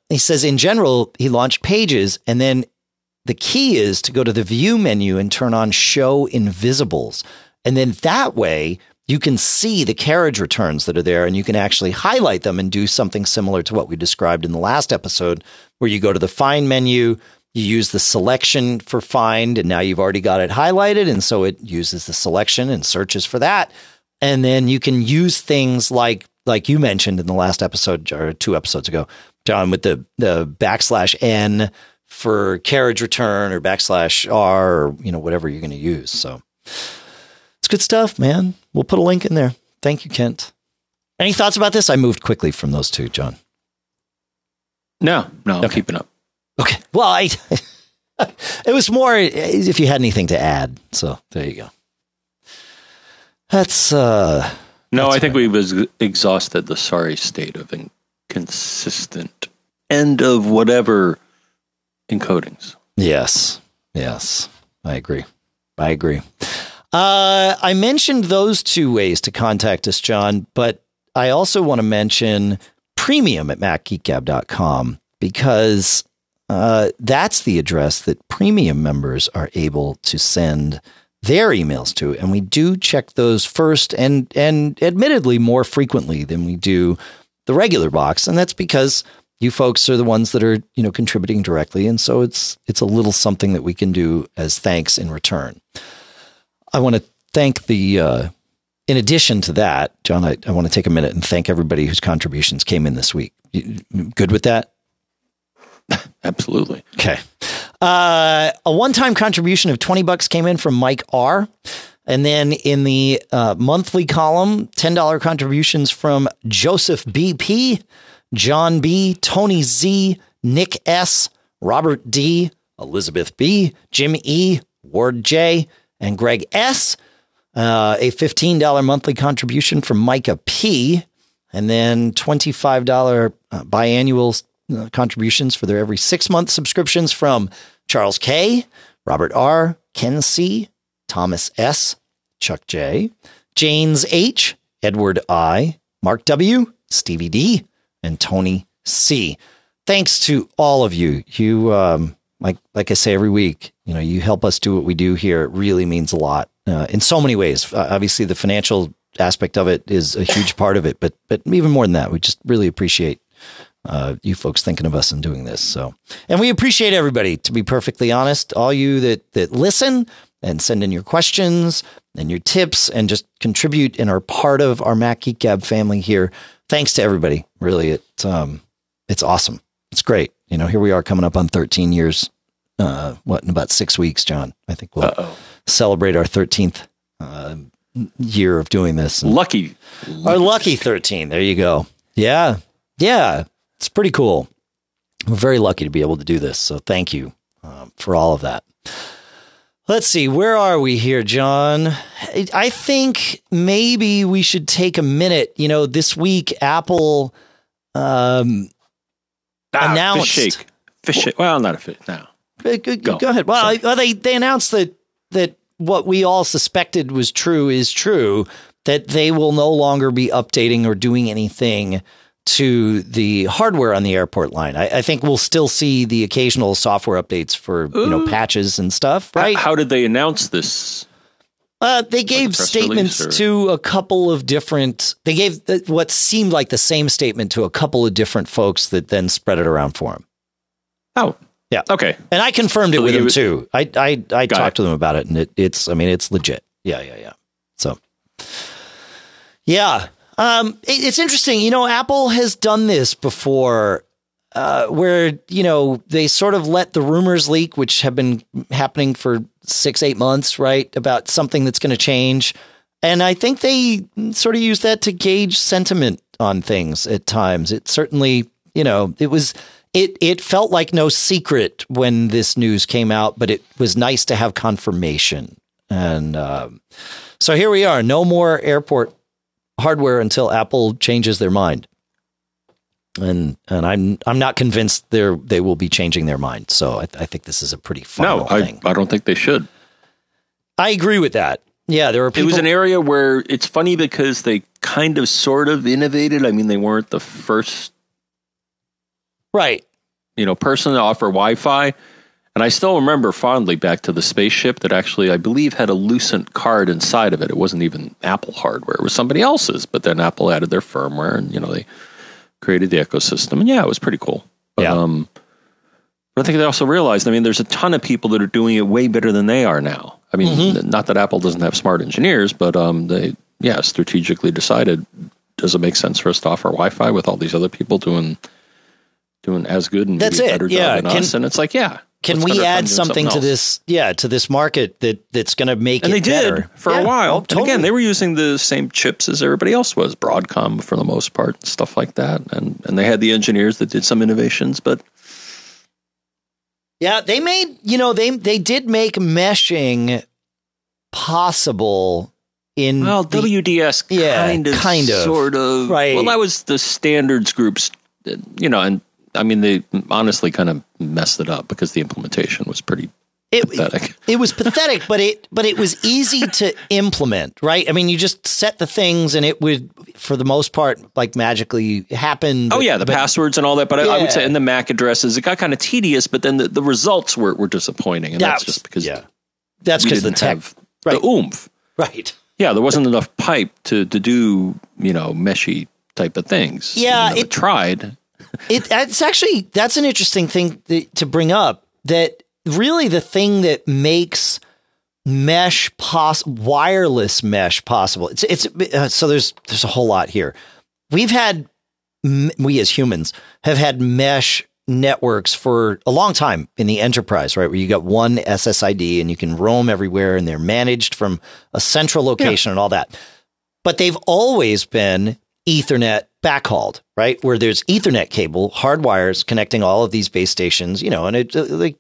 he says in general, he launched Pages, and then the key is to go to the View menu and turn on Show Invisibles. And then that way you can see the carriage returns that are there, and you can actually highlight them and do something similar to what we described in the last episode, where you go to the Find menu, you use the selection for Find, and now you've already got it highlighted. And so it uses the selection and searches for that. And then you can use things like you mentioned in the last episode, or 2 episodes ago, John, with the \n for carriage return, or \r, or, whatever you're going to use. So it's good stuff, man. We'll put a link in there. Thank you, Kent. Any thoughts about this? I moved quickly from those two, John. No, okay. I'm keeping up. Okay. Well, it was more if you had anything to add. So there you go. That's I think we've exhausted the sorry state of inconsistent end of whatever encodings. Yes. I agree. I mentioned those 2 ways to contact us, John, but I also want to mention premium@MacGeekab.com, because that's the address that premium members are able to send their emails to, and we do check those first and admittedly more frequently than we do the regular box, and that's because you folks are the ones that are contributing directly, and so it's a little something that we can do as thanks in return. I want to thank the, in addition to that, John, I want to take a minute and thank everybody whose contributions came in this week. You good with that? Absolutely. Okay. A one-time contribution of $20 came in from Mike R. And then in the monthly column, $10 contributions from Joseph BP, John B, Tony Z, Nick S, Robert D, Elizabeth B, Jim E, Ward J, and Greg S. A $15 monthly contribution from Micah P. And then $25 biannual contributions for their every 6-month subscriptions from Charles K, Robert R, Ken C, Thomas S, Chuck J, James H, Edward I, Mark W, Stevie D, and Tony C. Thanks to all of you. You, like I say every week, you know, you help us do what we do here. It really means a lot in so many ways. Obviously, the financial aspect of it is a huge part of it, but even more than that, we just really appreciate you folks thinking of us and doing this. So, and we appreciate everybody, to be perfectly honest, all you that listen and send in your questions and your tips and just contribute and are part of our Mac Geek Gab family here. Thanks to everybody. Really, it's awesome. It's great. You know, here we are coming up on 13 years, in about 6 weeks, John, I think we'll celebrate our 13th, year of doing this. Our lucky 13. There you go. Yeah. Yeah. It's pretty cool. We're very lucky to be able to do this. So thank you for all of that. Let's see. Where are we here, John? I think maybe we should take a minute. You know, this week, Apple, announced fish shake. Well, not a fish now. Go ahead. Well, they announced that what we all suspected was true is true, that they will no longer be updating or doing anything to the hardware on the airport line. I think we'll still see the occasional software updates for patches and stuff. Right? How did they announce this? They gave statements to a couple of different. They gave what seemed like the same statement to a couple of different folks that then spread it around for them. Oh, yeah, okay. And I confirmed it with them too. I talked to them about it, and it's. I mean, it's legit. Yeah. So, yeah, it's interesting. You know, Apple has done this before. Where, you know, they sort of let the rumors leak, which have been happening for 6-8 months, right, about something that's going to change. And I think they sort of use that to gauge sentiment on things at times. It certainly, you know, it felt like no secret when this news came out, but it was nice to have confirmation. And so here we are, no more airport hardware until Apple changes their mind. And I'm not convinced they will be changing their mind. So I think this is a pretty final thing. I don't think they should. I agree with that. Yeah, there are people. It was an area where it's funny because they kind of sort of innovated. I mean, they weren't the first, right? You know, person to offer Wi-Fi. And I still remember fondly back to the spaceship that actually, I believe, had a Lucent card inside of it. It wasn't even Apple hardware. It was somebody else's. But then Apple added their firmware, and you know they created the ecosystem, and yeah, it was pretty cool. But, yeah. But I think they also realized, I mean, there's a ton of people that are doing it way better than they are now. I mean, not that Apple doesn't have smart engineers, but they, strategically decided, does it make sense for us to offer Wi-Fi with all these other people doing as good and maybe better job than us? And it's like, can we add something to this? Yeah, to this market that's going to make it better. And they did for a while. Oh, totally. And again, they were using the same chips as everybody else was. Broadcom for the most part, and stuff like that. And they had the engineers that did some innovations, but yeah, they made, you know, they did make meshing possible in WDS kind of, right. Well, that was the standards groups, you know, and I mean, they honestly kind of messed it up because the implementation was pretty pathetic. It was pathetic, but it was easy to implement, right? I mean, you just set the things and it would, for the most part, like magically happen. The passwords and all that. But I would say in the MAC addresses, it got kind of tedious, but then the results were disappointing. And that's just because that's because the tech, the oomph. Right. Yeah, there wasn't enough pipe to do, you know, meshy type of things. Yeah. It tried. It's actually, that's an interesting thing to bring up, that really the thing that makes mesh wireless mesh possible. So there's a whole lot here. We as humans have had mesh networks for a long time in the enterprise, right? Where you got one SSID and you can roam everywhere and they're managed from a central location and all that. But they've always been Ethernet backhauled, right? Where there's Ethernet cable, hard wires connecting all of these base stations, you know, and it, or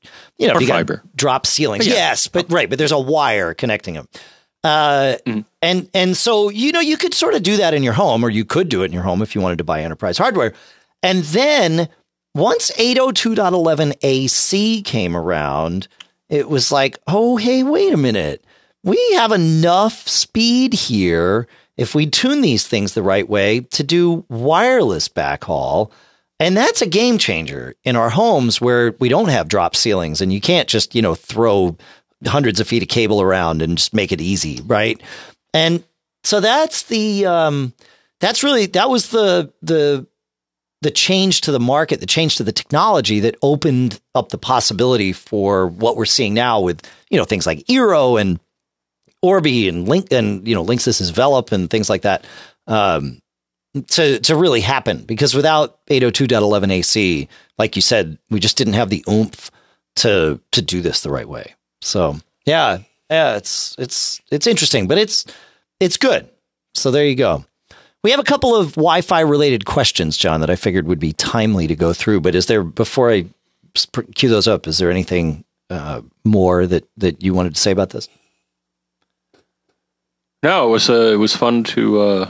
you fiber. Drop ceilings. Yeah. Yes, but there's a wire connecting them. And so, you know, you could sort of do that in your home, or you could do it in your home if you wanted to buy enterprise hardware. And then once 802.11ac came around, it was like, oh, hey, wait a minute. We have enough speed here, if we tune these things the right way, to do wireless backhaul. And that's a game changer in our homes where we don't have drop ceilings and you can't just, you know, throw hundreds of feet of cable around and just make it easy. Right. And so that's the, that was the change to the market, the change to the technology that opened up the possibility for what we're seeing now with, you know, things like Eero and Orbi and Linksys Velop and things like that, to really happen, because without 802.11ac, like you said, we just didn't have the oomph to do this the right way. So yeah, it's interesting, but it's good. So there you go. We have a couple of Wi-Fi related questions, John, that I figured would be timely to go through. But before I cue those up, is there anything more that you wanted to say about this? No, it was fun to,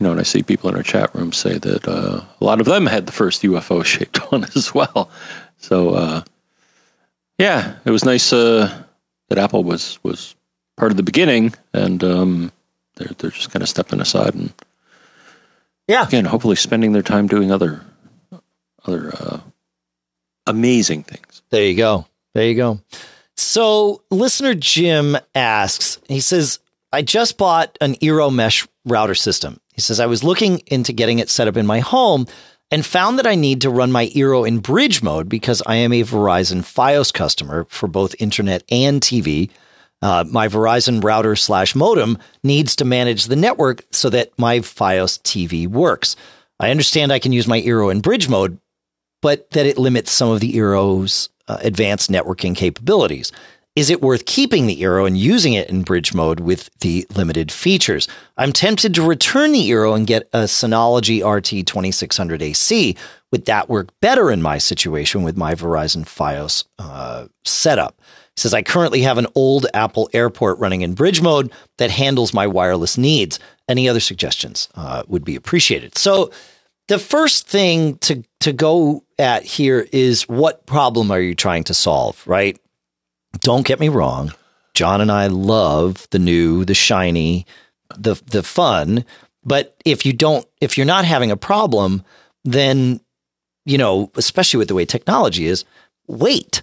and I see people in our chat room say that a lot of them had the first UFO-shaped one as well. So, it was nice that Apple was part of the beginning, and they're just kind of stepping aside and, again, hopefully spending their time doing other amazing things. There you go. There you go. So, listener Jim asks, he says, I just bought an Eero mesh router system. He says, I was looking into getting it set up in my home and found that I need to run my Eero in bridge mode because I am a Verizon FiOS customer for both internet and TV. My Verizon router / modem needs to manage the network so that my FiOS TV works. I understand I can use my Eero in bridge mode, but that it limits some of the Eero's advanced networking capabilities. Is it worth keeping the Eero and using it in bridge mode with the limited features? I'm tempted to return the Eero and get a Synology RT2600AC. Would that work better in my situation with my Verizon FiOS setup? It says, I currently have an old Apple Airport running in bridge mode that handles my wireless needs. Any other suggestions would be appreciated. So the first thing to go at here is, what problem are you trying to solve, right? Don't get me wrong. John and I love the new, the shiny, the fun. But if you're not having a problem, then, you know, especially with the way technology is, wait,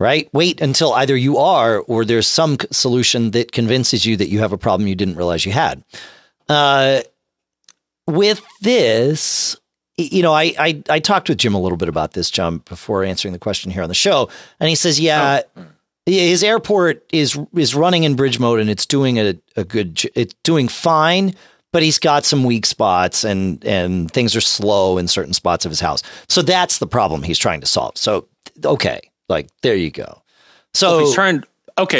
right? Wait until either you are, or there's some solution that convinces you that you have a problem you didn't realize you had. With this, you know, I talked with Jim a little bit about this, John, before answering the question here on the show. And he says, his Airport is running in bridge mode and it's doing it's doing fine, but he's got some weak spots and things are slow in certain spots of his house. So that's the problem he's trying to solve. So, okay, like, there you go. So well,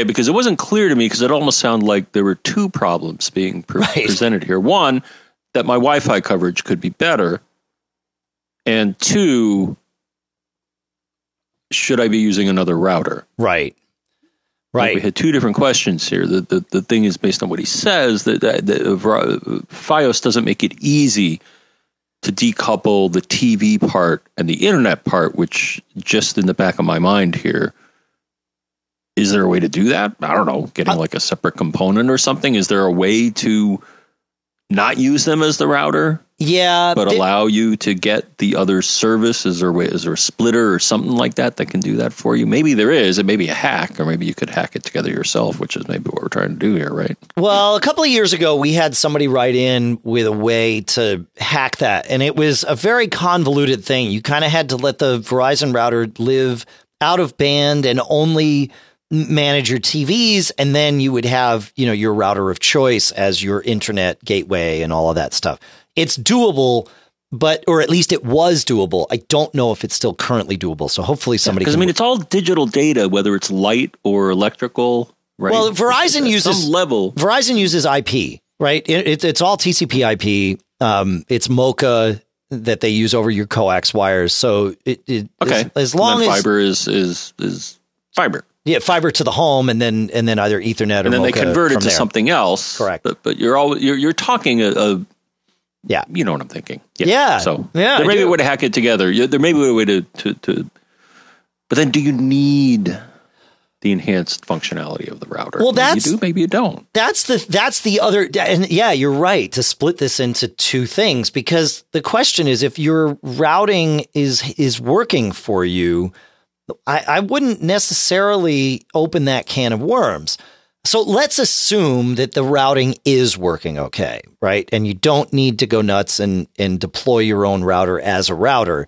because it wasn't clear to me, because it almost sounded like there were two problems being presented here. One, that my Wi-Fi coverage could be better. And two, should I be using another router? Right. Right. We had two different questions here. The thing is based on what he says, that FiOS doesn't make it easy to decouple the TV part and the internet part, which just in the back of my mind here, is there a way to do that? I don't know, getting like a separate component or something. Is there a way to not use them as the router? Yeah. But allow you to get the other service? Is there a splitter or something like that can do that for you? Maybe there is. It may be a hack, or maybe you could hack it together yourself, which is maybe what we're trying to do here, right? Well, a couple of years ago, we had somebody write in with a way to hack that, and it was a very convoluted thing. You kind of had to let the Verizon router live out of band and only manage your TVs, and then you would have, you know, your router of choice as your internet gateway and all of that stuff. It's doable, but, or at least it was doable. I don't know if it's still currently doable. So hopefully somebody, because I mean, it's all digital data, whether it's light or electrical, right? Well, Verizon uses some level. Verizon uses IP, right? It's all TCP/IP. It's MoCA that they use over your coax wires. So as long as fiber is fiber. Yeah, fiber to the home, and then either Ethernet or MoCA. And then they convert it to something else. Correct. But you're talking a yeah. You know what I'm thinking. Yeah. So yeah, there may be a way to hack it together. There may be a way to. But then, do you need the enhanced functionality of the router? Well, that's, maybe you do, maybe you don't. That's the other. And yeah, you're right to split this into two things, because the question is, if your routing is working for you, I wouldn't necessarily open that can of worms. So let's assume that the routing is working okay, right? And you don't need to go nuts and deploy your own router as a router.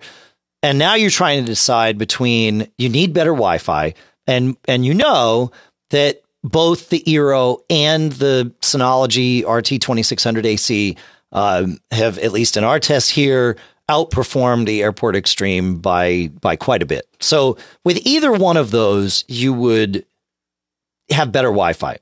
And now you're trying to decide between you need better Wi-Fi, and you know that both the Eero and the Synology RT2600AC have, at least in our test here, outperformed the Airport Extreme by quite a bit. So with either one of those, you would have better Wi-Fi.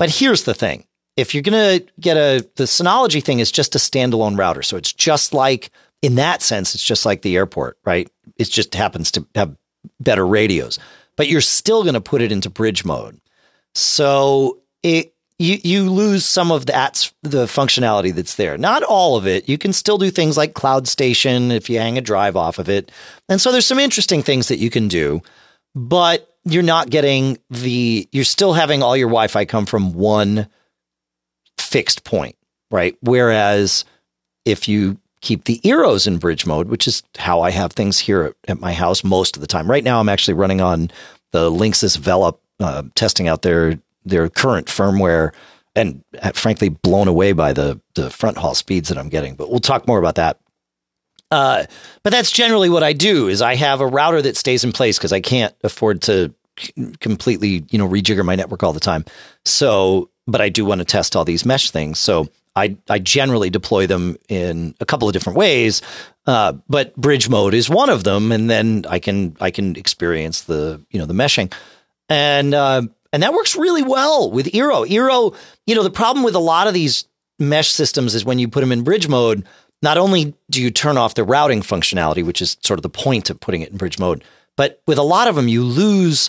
But here's the thing. If you're going to get the Synology thing is just a standalone router. So it's just like, in that sense, it's just like the Airport, right? It just happens to have better radios, but you're still going to put it into bridge mode. So you lose some of the functionality that's there. Not all of it. You can still do things like Cloud Station if you hang a drive off of it. And so there's some interesting things that you can do, but you're not getting you're still having all your Wi-Fi come from one fixed point, right? Whereas if you keep the Eeros in bridge mode, which is how I have things here at my house most of the time. Right now, I'm actually running on the Linksys Velop, testing out their current firmware, and frankly blown away by the front haul speeds that I'm getting. But we'll talk more about that. But that's generally what I do, is I have a router that stays in place because I can't afford to completely, rejigger my network all the time. So, but I do want to test all these mesh things. So I generally deploy them in a couple of different ways. But bridge mode is one of them. And then I can experience the meshing, and that works really well with Eero. Eero, the problem with a lot of these mesh systems is when you put them in bridge mode, not only do you turn off the routing functionality, which is sort of the point of putting it in bridge mode, but with a lot of them, you lose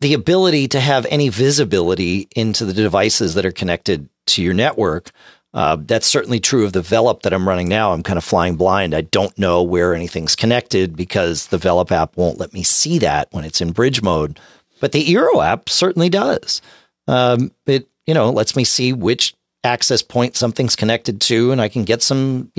the ability to have any visibility into the devices that are connected to your network. That's certainly true of the Velop that I'm running now. I'm kind of flying blind. I don't know where anything's connected because the Velop app won't let me see that when it's in bridge mode. But the Eero app certainly does. It lets me see which access point something's connected to, and I can get some,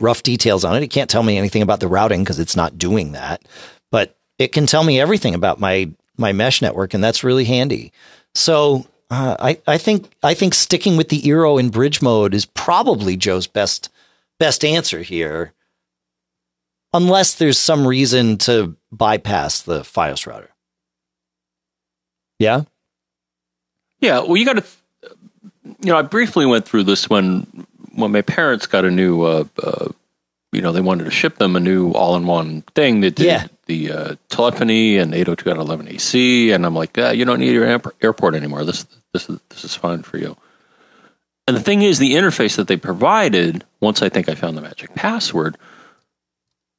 rough details on it. It can't tell me anything about the routing because it's not doing that, but it can tell me everything about my mesh network, and that's really handy. So I think sticking with the Eero in bridge mode is probably Joe's best answer here, unless there's some reason to bypass the FiOS router. Yeah? Yeah, well, you got to... I briefly went through this when my parents got a new, they wanted to ship them a new all-in-one thing that did the telephony and 802.11ac, and I'm like, you don't need your airport anymore. This is fine for you. And the thing is, the interface that they provided, once I think I found the magic password,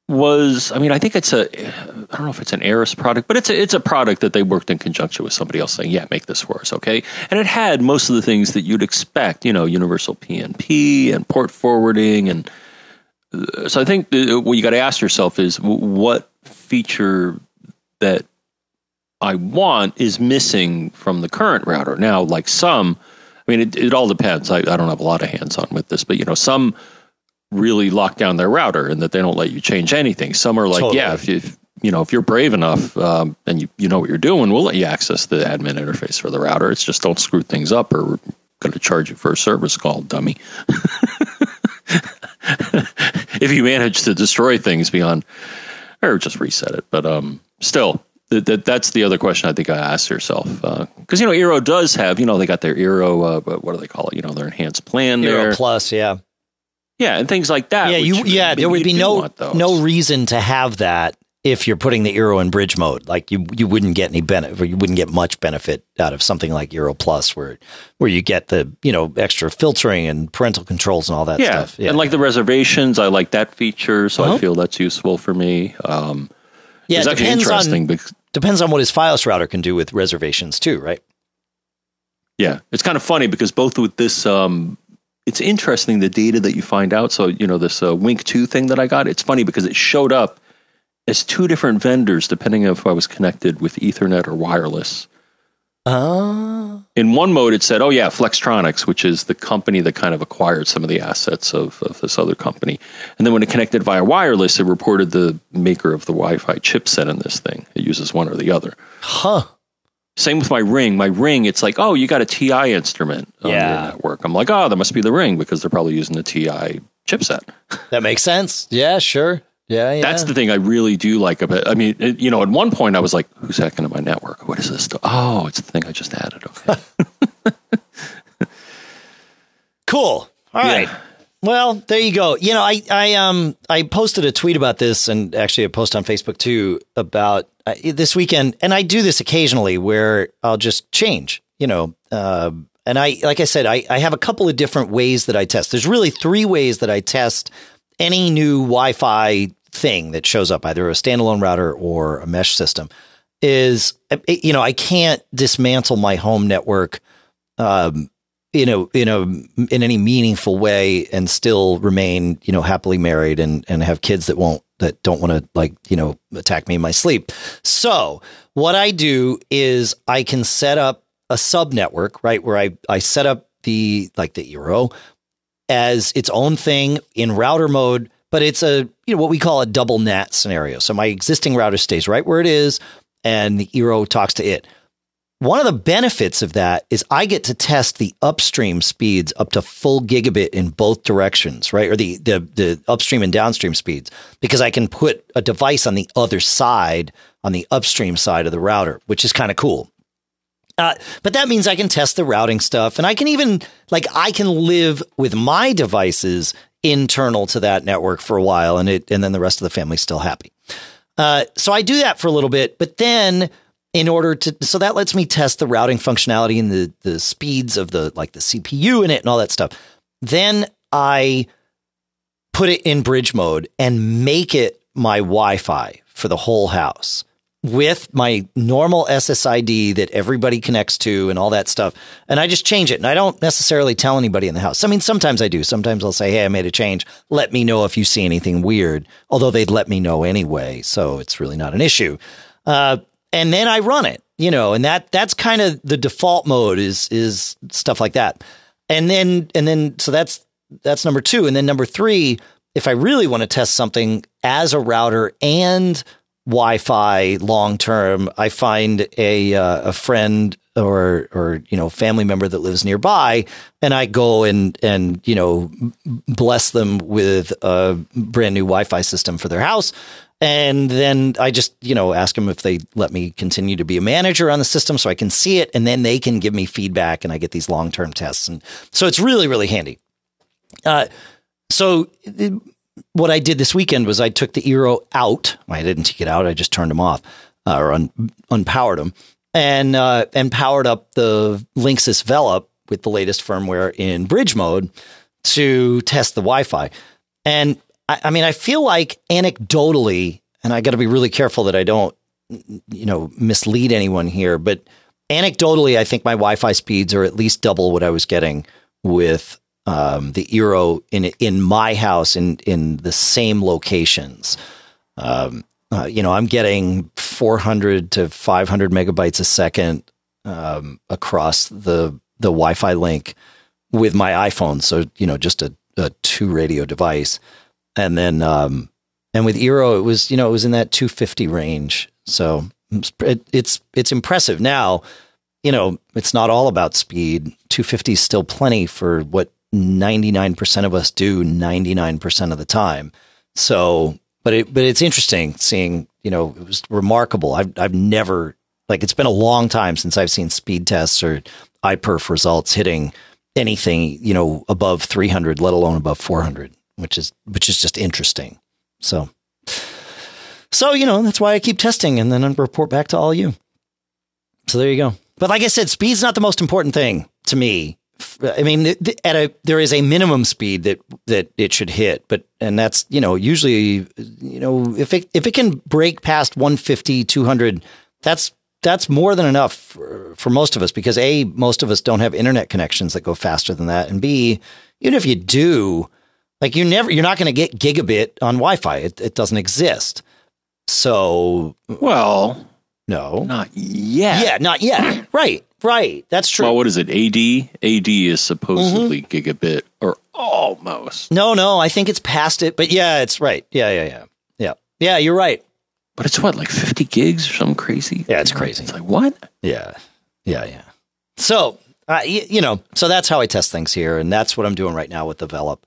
was, I think it's I don't know if it's an Aeris product, but it's a product that they worked in conjunction with somebody else saying, yeah, make this for us, okay? And it had most of the things that you'd expect, universal PNP and port forwarding. And so I think what you got to ask yourself is, what feature that I want is missing from the current router? Now, like it all depends. I don't have a lot of hands-on with this, but some really lock down their router and that they don't let you change anything. Some are like, totally. Yeah, if you're brave enough and you know what you're doing, we'll let you access the admin interface for the router. It's just, don't screw things up or we're going to charge you for a service call, dummy. If you manage to destroy things beyond, or just reset it. But still, That's the other question I think I asked herself, because Eero does have they got their Eero what do they call it, their enhanced plan, Eero Plus, yeah, and things like that. There would be no reason to have that if you're putting the Eero in bridge mode. Like you wouldn't get any benefit, you wouldn't get much benefit out of something like Eero Plus, where you get the extra filtering and parental controls and all that stuff. Yeah, and like the reservations, I like that feature, so I feel that's useful for me. It's actually interesting because. Depends on what his FiOS router can do with reservations too, right? Yeah, it's kind of funny because both with this, it's interesting the data that you find out. So this Wink 2 thing that I got, it's funny because it showed up as two different vendors depending on if I was connected with Ethernet or wireless. In one mode, it said, Flextronics, which is the company that kind of acquired some of the assets of this other company. And then when it connected via wireless, it reported the maker of the Wi-Fi chipset in this thing. It uses one or the other. Huh. Same with my Ring. My Ring, it's like, you got a TI instrument on your network. I'm like, that must be the Ring because they're probably using the TI chipset. That makes sense. Yeah, sure. Yeah. That's the thing I really do like about. I mean, at one point I was like, "Who's hacking into my network? What is this stuff? Oh, it's the thing I just added." Okay. Cool. All right. Well, there you go. I posted a tweet about this, and actually a post on Facebook too about this weekend. And I do this occasionally where I'll just change. And I, like I said, I have a couple of different ways that I test. There's really three ways that I test any new Wi-Fi thing that shows up, either a standalone router or a mesh system, is, I can't dismantle my home network, in any meaningful way and still remain, happily married and have kids that don't want to attack me in my sleep. So what I do is I can set up a sub network, right? Where I set up the Eero as its own thing in router mode, but it's a, what we call a double NAT scenario. So my existing router stays right where it is and the Eero talks to it. One of the benefits of that is I get to test the upstream speeds up to full gigabit in both directions, right? Or the upstream and downstream speeds, because I can put a device on the other side, on the upstream side of the router, which is kind of cool. But that means I can test the routing stuff, and I can even live with my devices internal to that network for a while, and then the rest of the family's still happy. So I do that for a little bit, but then so that lets me test the routing functionality and the speeds of the CPU in it and all that stuff. Then I put it in bridge mode and make it my Wi-Fi for the whole house, with my normal SSID that everybody connects to and all that stuff. And I just change it. And I don't necessarily tell anybody in the house. I mean, sometimes I do. Sometimes I'll say, hey, I made a change. Let me know if you see anything weird. Although they'd let me know anyway. So it's really not an issue. And then I run it, and that's kind of the default mode is stuff like that. And then, so that's number two. And then number three, if I really want to test something as a router and Wi-Fi long term, I find a friend or family member that lives nearby, and I go and bless them with a brand new Wi-Fi system for their house, and then I just ask them if they let me continue to be a manager on the system so I can see it, and then they can give me feedback, and I get these long term tests, and so it's really, really handy. What I did this weekend was I took the Eero out. Well, I didn't take it out. I just turned them off or unpowered them and powered up the Linksys Velop with the latest firmware in bridge mode to test the Wi-Fi. And I feel like anecdotally, and I got to be really careful that I don't, mislead anyone here, but anecdotally, I think my Wi-Fi speeds are at least double what I was getting with the Eero in my house in the same locations. I'm getting 400 to 500 megabytes a second across the Wi-Fi link with my iPhone. So, just a two radio device. And then and with Eero, it was in that 250 range. So it's impressive. Now, it's not all about speed. 250 is still plenty for what 99% of us do 99% of the time. So, but it's interesting seeing, you know, it was remarkable. I've never, like, it's been a long time since I've seen speed tests or iPerf results hitting anything, you know, above 300, let alone above 400, which is just interesting. So, you know, that's why I keep testing and then I report back to all you. So there you go. But like I said, speed's not the most important thing to me. I mean, there is a minimum speed that it should hit, and that's, you know, usually, you know, if it can break past 150, 200, that's more than enough for most of us, because A, most of us don't have internet connections that go faster than that. And B, even if you do, like, you're not going to get gigabit on Wi-Fi. It doesn't exist. So, well, no, not yet. Yeah, not yet. Right. That's true. Well, what is it? AD is supposedly gigabit or almost. No. I think it's past it, but yeah, it's right. Yeah. You're right. But it's what, like 50 gigs or something crazy? Yeah, it's crazy. It's like, what? Yeah. So, you know, so that's how I test things here. And that's what I'm doing right now with Velop.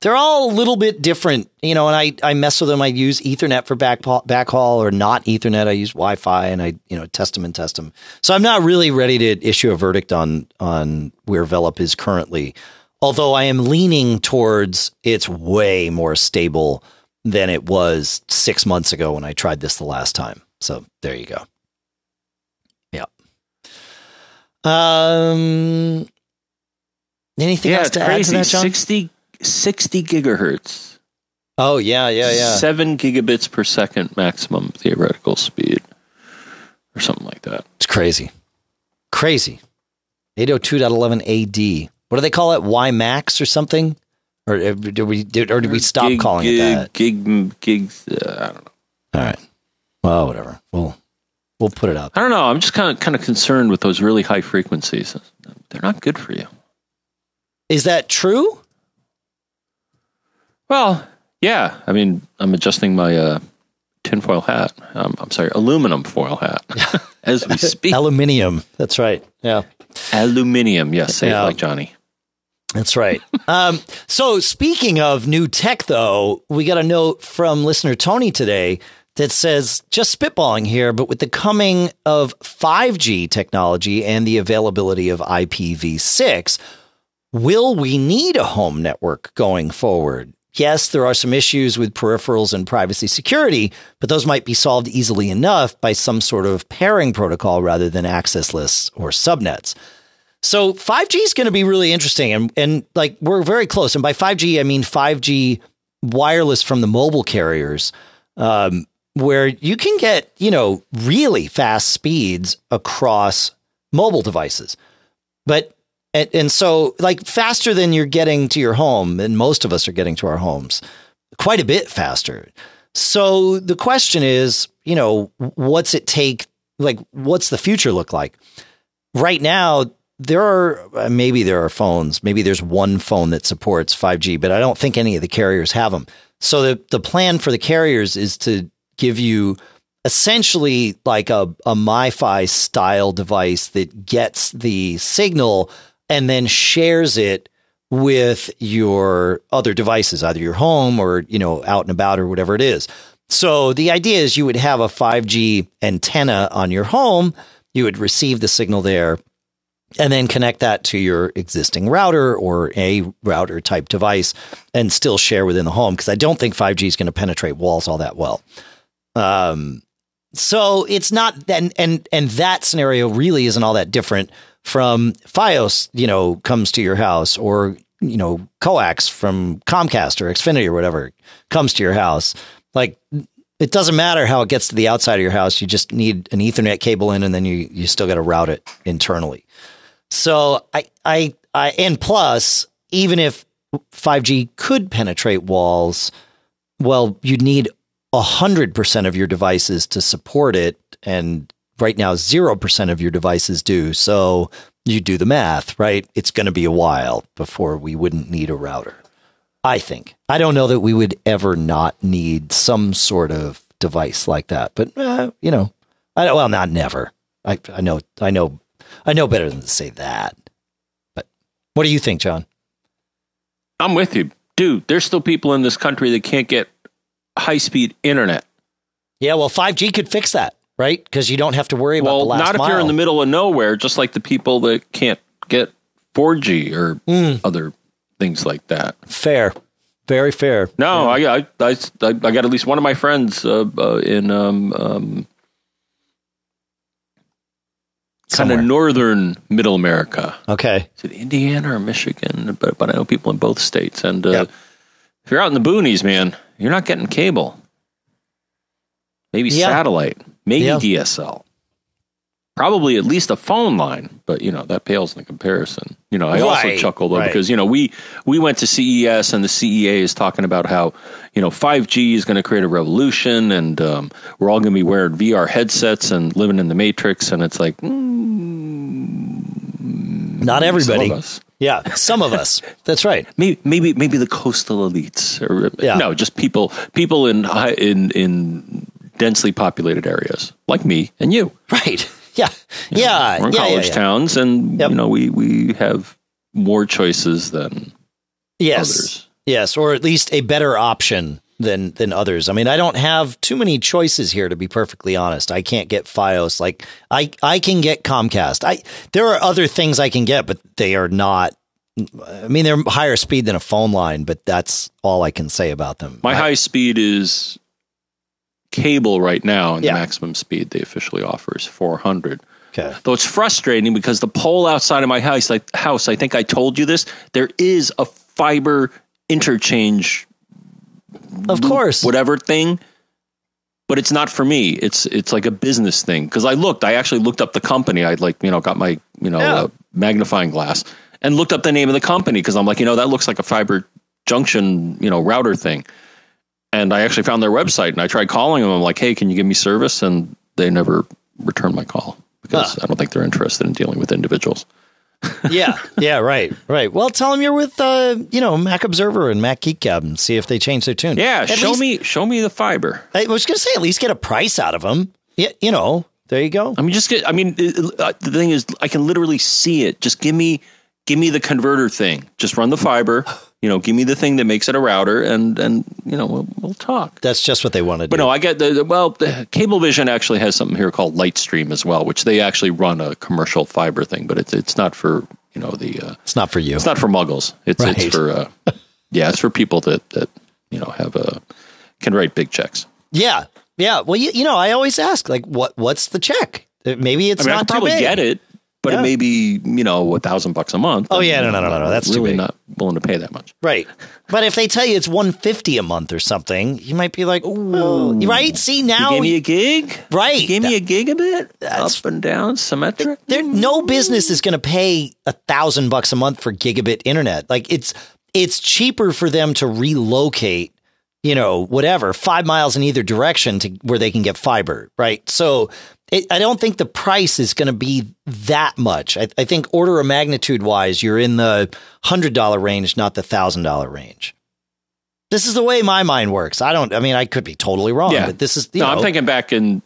They're all a little bit different, you know, and I mess with them. I use Ethernet for backhaul or not Ethernet. I use Wi-Fi and I, you know, test them. So I'm not really ready to issue a verdict on where Velop is currently, although I am leaning towards it's way more stable than it was 6 months ago when I tried this the last time. So there you go. Yeah. Anything else to add to that, John? 60 gigahertz. Oh, yeah. 7 gigabits per second maximum theoretical speed or something like that. It's crazy. 802.11ad. What do they call it? Y max or something? Or did we stop calling it that? I don't know. All right. Well, whatever. We'll put it out there. I don't know. I'm just kind of concerned with those really high frequencies. They're not good for you. Is that true? Well, yeah. I mean, I'm adjusting my tinfoil hat. I'm sorry, aluminum foil hat as we speak. Aluminium. That's right. Yeah. Aluminium. Yes. Say it like Johnny. That's right. So speaking of new tech, though, we got a note from listener Tony today that says, just spitballing here, but with the coming of 5G technology and the availability of IPv6, will we need a home network going forward? Yes, there are some issues with peripherals and privacy security, but those might be solved easily enough by some sort of pairing protocol rather than access lists or subnets. So 5G is going to be really interesting, and like, we're very close. And by 5G, I mean 5G wireless from the mobile carriers, where you can get, you know, really fast speeds across mobile devices. But and so, like, faster than you're getting to your home, and most of us are getting to our homes quite a bit faster. So the question is, you know, what's it take? Like, what's the future look like? Right now, maybe there are phones. Maybe there's one phone that supports 5G, but I don't think any of the carriers have them. So the plan for the carriers is to give you essentially like a MiFi style device that gets the signal and then shares it with your other devices, either your home or, you know, out and about or whatever it is. So the idea is you would have a 5G antenna on your home. You would receive the signal there, and then connect that to your existing router or a router type device and still share within the home. Cause I don't think 5G is going to penetrate walls all that well. So it's not, and that scenario really isn't all that different from FiOS, you know, comes to your house, or, you know, coax from Comcast or Xfinity or whatever comes to your house. Like, it doesn't matter how it gets to the outside of your house. You just need an Ethernet cable in, and then you still got to route it internally. So and plus, even if 5G could penetrate walls, well, you'd need 100% of your devices to support it. And right now, 0% of your devices do. So you do the math, right? It's going to be a while before we wouldn't need a router, I think. I don't know that we would ever not need some sort of device like that, but you know, not never. I know better than to say that. But what do you think, John? I'm with you. Dude, there's still people in this country that can't get high-speed internet. Yeah, well, 5G could fix that, right? Because you don't have to worry about the last mile. Well, not if you're in the middle of nowhere, just like the people that can't get 4G or other things like that. Fair. Very fair. No, yeah. I got at least one of my friends kind of northern middle America. Okay. Is it Indiana or Michigan? But I know people in both states. And if you're out in the boonies, man, you're not getting cable. Maybe satellite. Maybe DSL. Probably at least a phone line, but that pales in comparison. I also chuckle though because we went to CES and the CEA is talking about how 5G is going to create a revolution and we're all going to be wearing VR headsets and living in the Matrix, and it's like not everybody. Some of us. Yeah, some of us. That's right. Maybe the coastal elites, or no, just people in densely populated areas like me and you, right? Yeah. Yeah. We're in college towns and, we have more choices than others. Yes. Or at least a better option than others. I mean, I don't have too many choices here, to be perfectly honest. I can't get FiOS. Like I can get Comcast. There are other things I can get, but they are not. I mean, they're higher speed than a phone line, but that's all I can say about them. My high speed is cable right now, and the maximum speed they officially offer is 400. Okay. Though it's frustrating because the pole outside of my house, I think I told you this, there is a fiber interchange, of course, whatever thing, but it's not for me. It's like a business thing because I actually looked up the company. I got my magnifying glass and looked up the name of the company because I'm like that looks like a fiber junction router thing. And I actually found their website, and I tried calling them. I'm like, hey, can you give me service? And they never returned my call because I don't think they're interested in dealing with individuals. Yeah, right. Well, tell them you're with, Mac Observer and Mac Geek Gab and see if they change their tune. Yeah, show me the fiber. I was going to say, at least get a price out of them. Yeah, there you go. I mean, the thing is, I can literally see it. Just give me the converter thing. Just run the fiber. Give me the thing that makes it a router, and we'll talk. That's just what they want to do. But no, I get Cablevision actually has something here called Lightstream as well, which they actually run a commercial fiber thing, but it's not for it's not for you. It's not for muggles. It's for it's for people that have can write big checks. Yeah. Well, I always ask what's the check? Maybe it's not too big. I probably get it. But it may be, $1,000 a month. Oh, yeah, no. That's really too big. Not willing to pay that much. Right. But if they tell you it's $150 a month or something, you might be like, oh, right? See, now. You gave me a gig? Right. You gave me a gigabit? Up and down, symmetric? No business is going to pay $1,000 a month for gigabit internet. Like, it's cheaper for them to relocate, 5 miles in either direction to where they can get fiber, right? So I don't think the price is going to be that much. I think order of magnitude wise, you're in the $100 range, not the $1,000 range. This is the way my mind works. I could be totally wrong, but this is, I'm thinking back to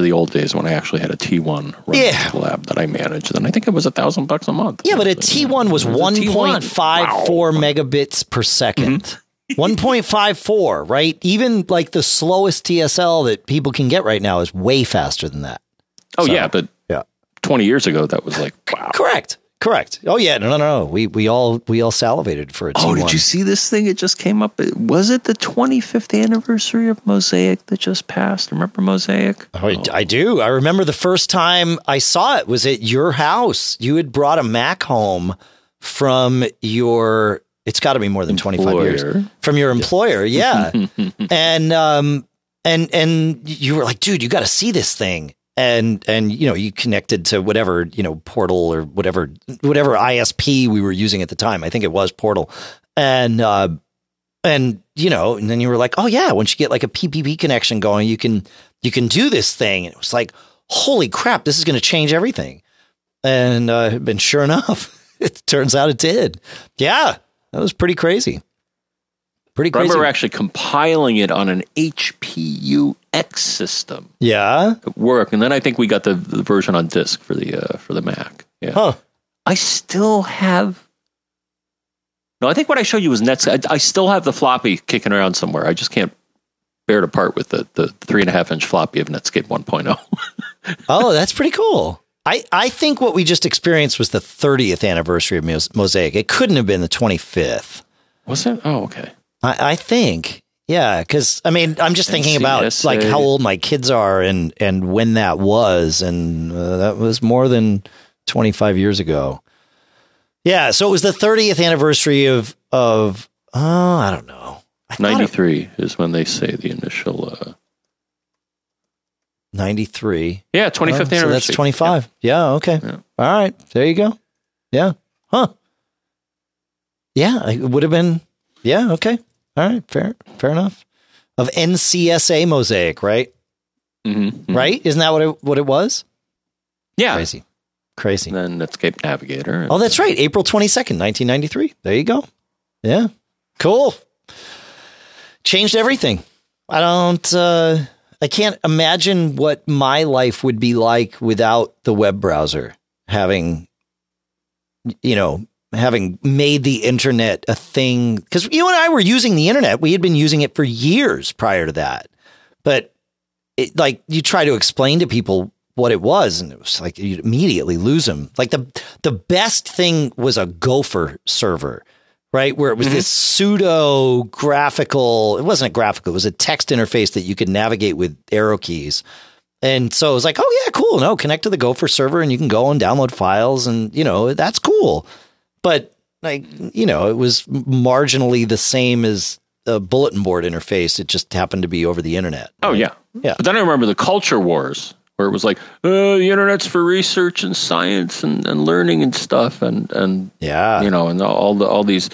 the old days when I actually had a T1 lab that I managed. And I think it was $1,000 a month. Yeah. But a T1 was 1.54 megabits per second. Mm-hmm. 1.54, right? Even like the slowest TSL that people can get right now is way faster than that. Oh, so, yeah, but 20 years ago, that was like, wow. Correct. Oh, yeah, no. We all salivated for a T1. Oh, did you see this thing? It just came up. Was it the 25th anniversary of Mosaic that just passed? Remember Mosaic? Oh. I do. I remember the first time I saw it was at your house. You had brought a Mac home from your... It's got to be more than 25 years from your employer. Yeah. And you were like, dude, you got to see this thing. And, you connected to whatever, Portal or whatever ISP we were using at the time. I think it was Portal. And then you were like, oh yeah, once you get like a PPP connection going, you can do this thing. And it was like, holy crap, this is going to change everything. And, sure enough, it turns out it did. Yeah. That was pretty crazy. I remember actually compiling it on an HPUX system. Yeah, at work, and then I think we got the version on disk for the Mac. Yeah, I still have. No, I think what I showed you was Netscape. I still have the floppy kicking around somewhere. I just can't bear to part with the 3.5-inch floppy of Netscape 1.0. Oh, that's pretty cool. I think what we just experienced was the 30th anniversary of Mosaic. It couldn't have been the 25th. Was it? Oh, okay. I think. Yeah, because, I mean, I'm just thinking about like how old my kids are and when that was. And that was more than 25 years ago. Yeah, so it was the 30th anniversary of oh, I don't know. 93 is when they say the initial... 93. Yeah, 25th anniversary. So that's 25. Yeah, okay. Yeah. All right, there you go. Yeah. Huh. Yeah, it would have been... Yeah, okay. All right, fair enough. Of NCSA Mosaic, right? Mm-hmm, mm-hmm. Right? Isn't that what it was? Yeah. Crazy. And then Netscape Navigator. Oh, that's right. April 22nd, 1993. There you go. Yeah. Cool. Changed everything. I can't imagine what my life would be like without the web browser having made the internet a thing, because you and I were using the internet. We had been using it for years prior to that, but it, like, you try to explain to people what it was, and it was like, you'd immediately lose them. Like the best thing was a Gopher server, right? Where it was this pseudo graphical, it wasn't a graphical, it was a text interface that you could navigate with arrow keys. And so it was like, oh yeah, cool. No, connect to the Gopher server and you can go and download files and that's cool. But it was marginally the same as a bulletin board interface. It just happened to be over the internet. Right? Oh, yeah. Yeah. But then I remember the culture wars where it was like, the internet's for research and science and learning and stuff. And yeah, and all these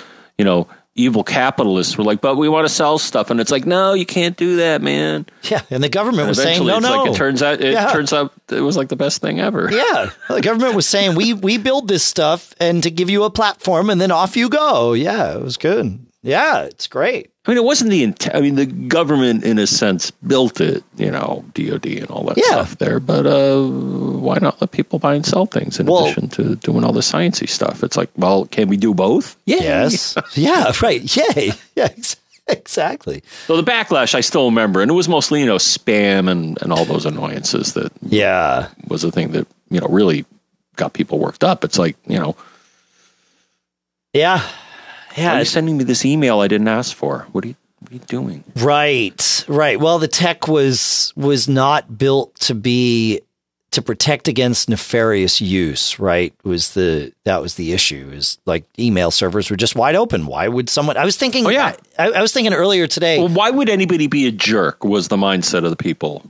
evil capitalists were like, but we want to sell stuff. And it's like, no, you can't do that, man. Yeah. And the government was saying, no. Like, it turns out it was like the best thing ever. Yeah. The government was saying, we build this stuff and to give you a platform and then off you go. Yeah, it was good. Yeah, it's great. I mean, it wasn't the government, in a sense, built it, DOD and all that stuff there. But why not let people buy and sell things in addition to doing all the sciencey stuff? It's like, well, can we do both? Yay. Yes. Yeah, right. Yay. Yeah, exactly. So the backlash, I still remember. And it was mostly, spam and all those annoyances that was the thing that, really got people worked up. It's like, Yeah. Yeah, why are you sending me this email I didn't ask for? What are you doing? Right. Well, the tech was not built to protect against nefarious use. Right, that was the issue. Is like email servers were just wide open. Why would someone? I was thinking. Oh, yeah. I was thinking earlier today. Well, why would anybody be a jerk? Was the mindset of the people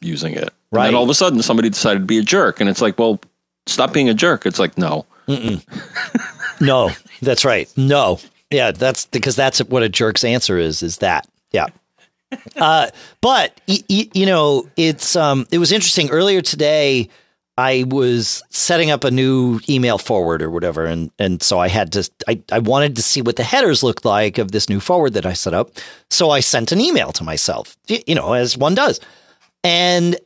using it? Right. And then all of a sudden, somebody decided to be a jerk, and it's like, well, stop being a jerk. It's like, no. No, that's right. No. Yeah, that's because that's what a jerk's answer is that. Yeah. But, it was interesting. Earlier today, I was setting up a new email forward or whatever. And so I had to I wanted to see what the headers looked like of this new forward that I set up. So I sent an email to myself, as one does. And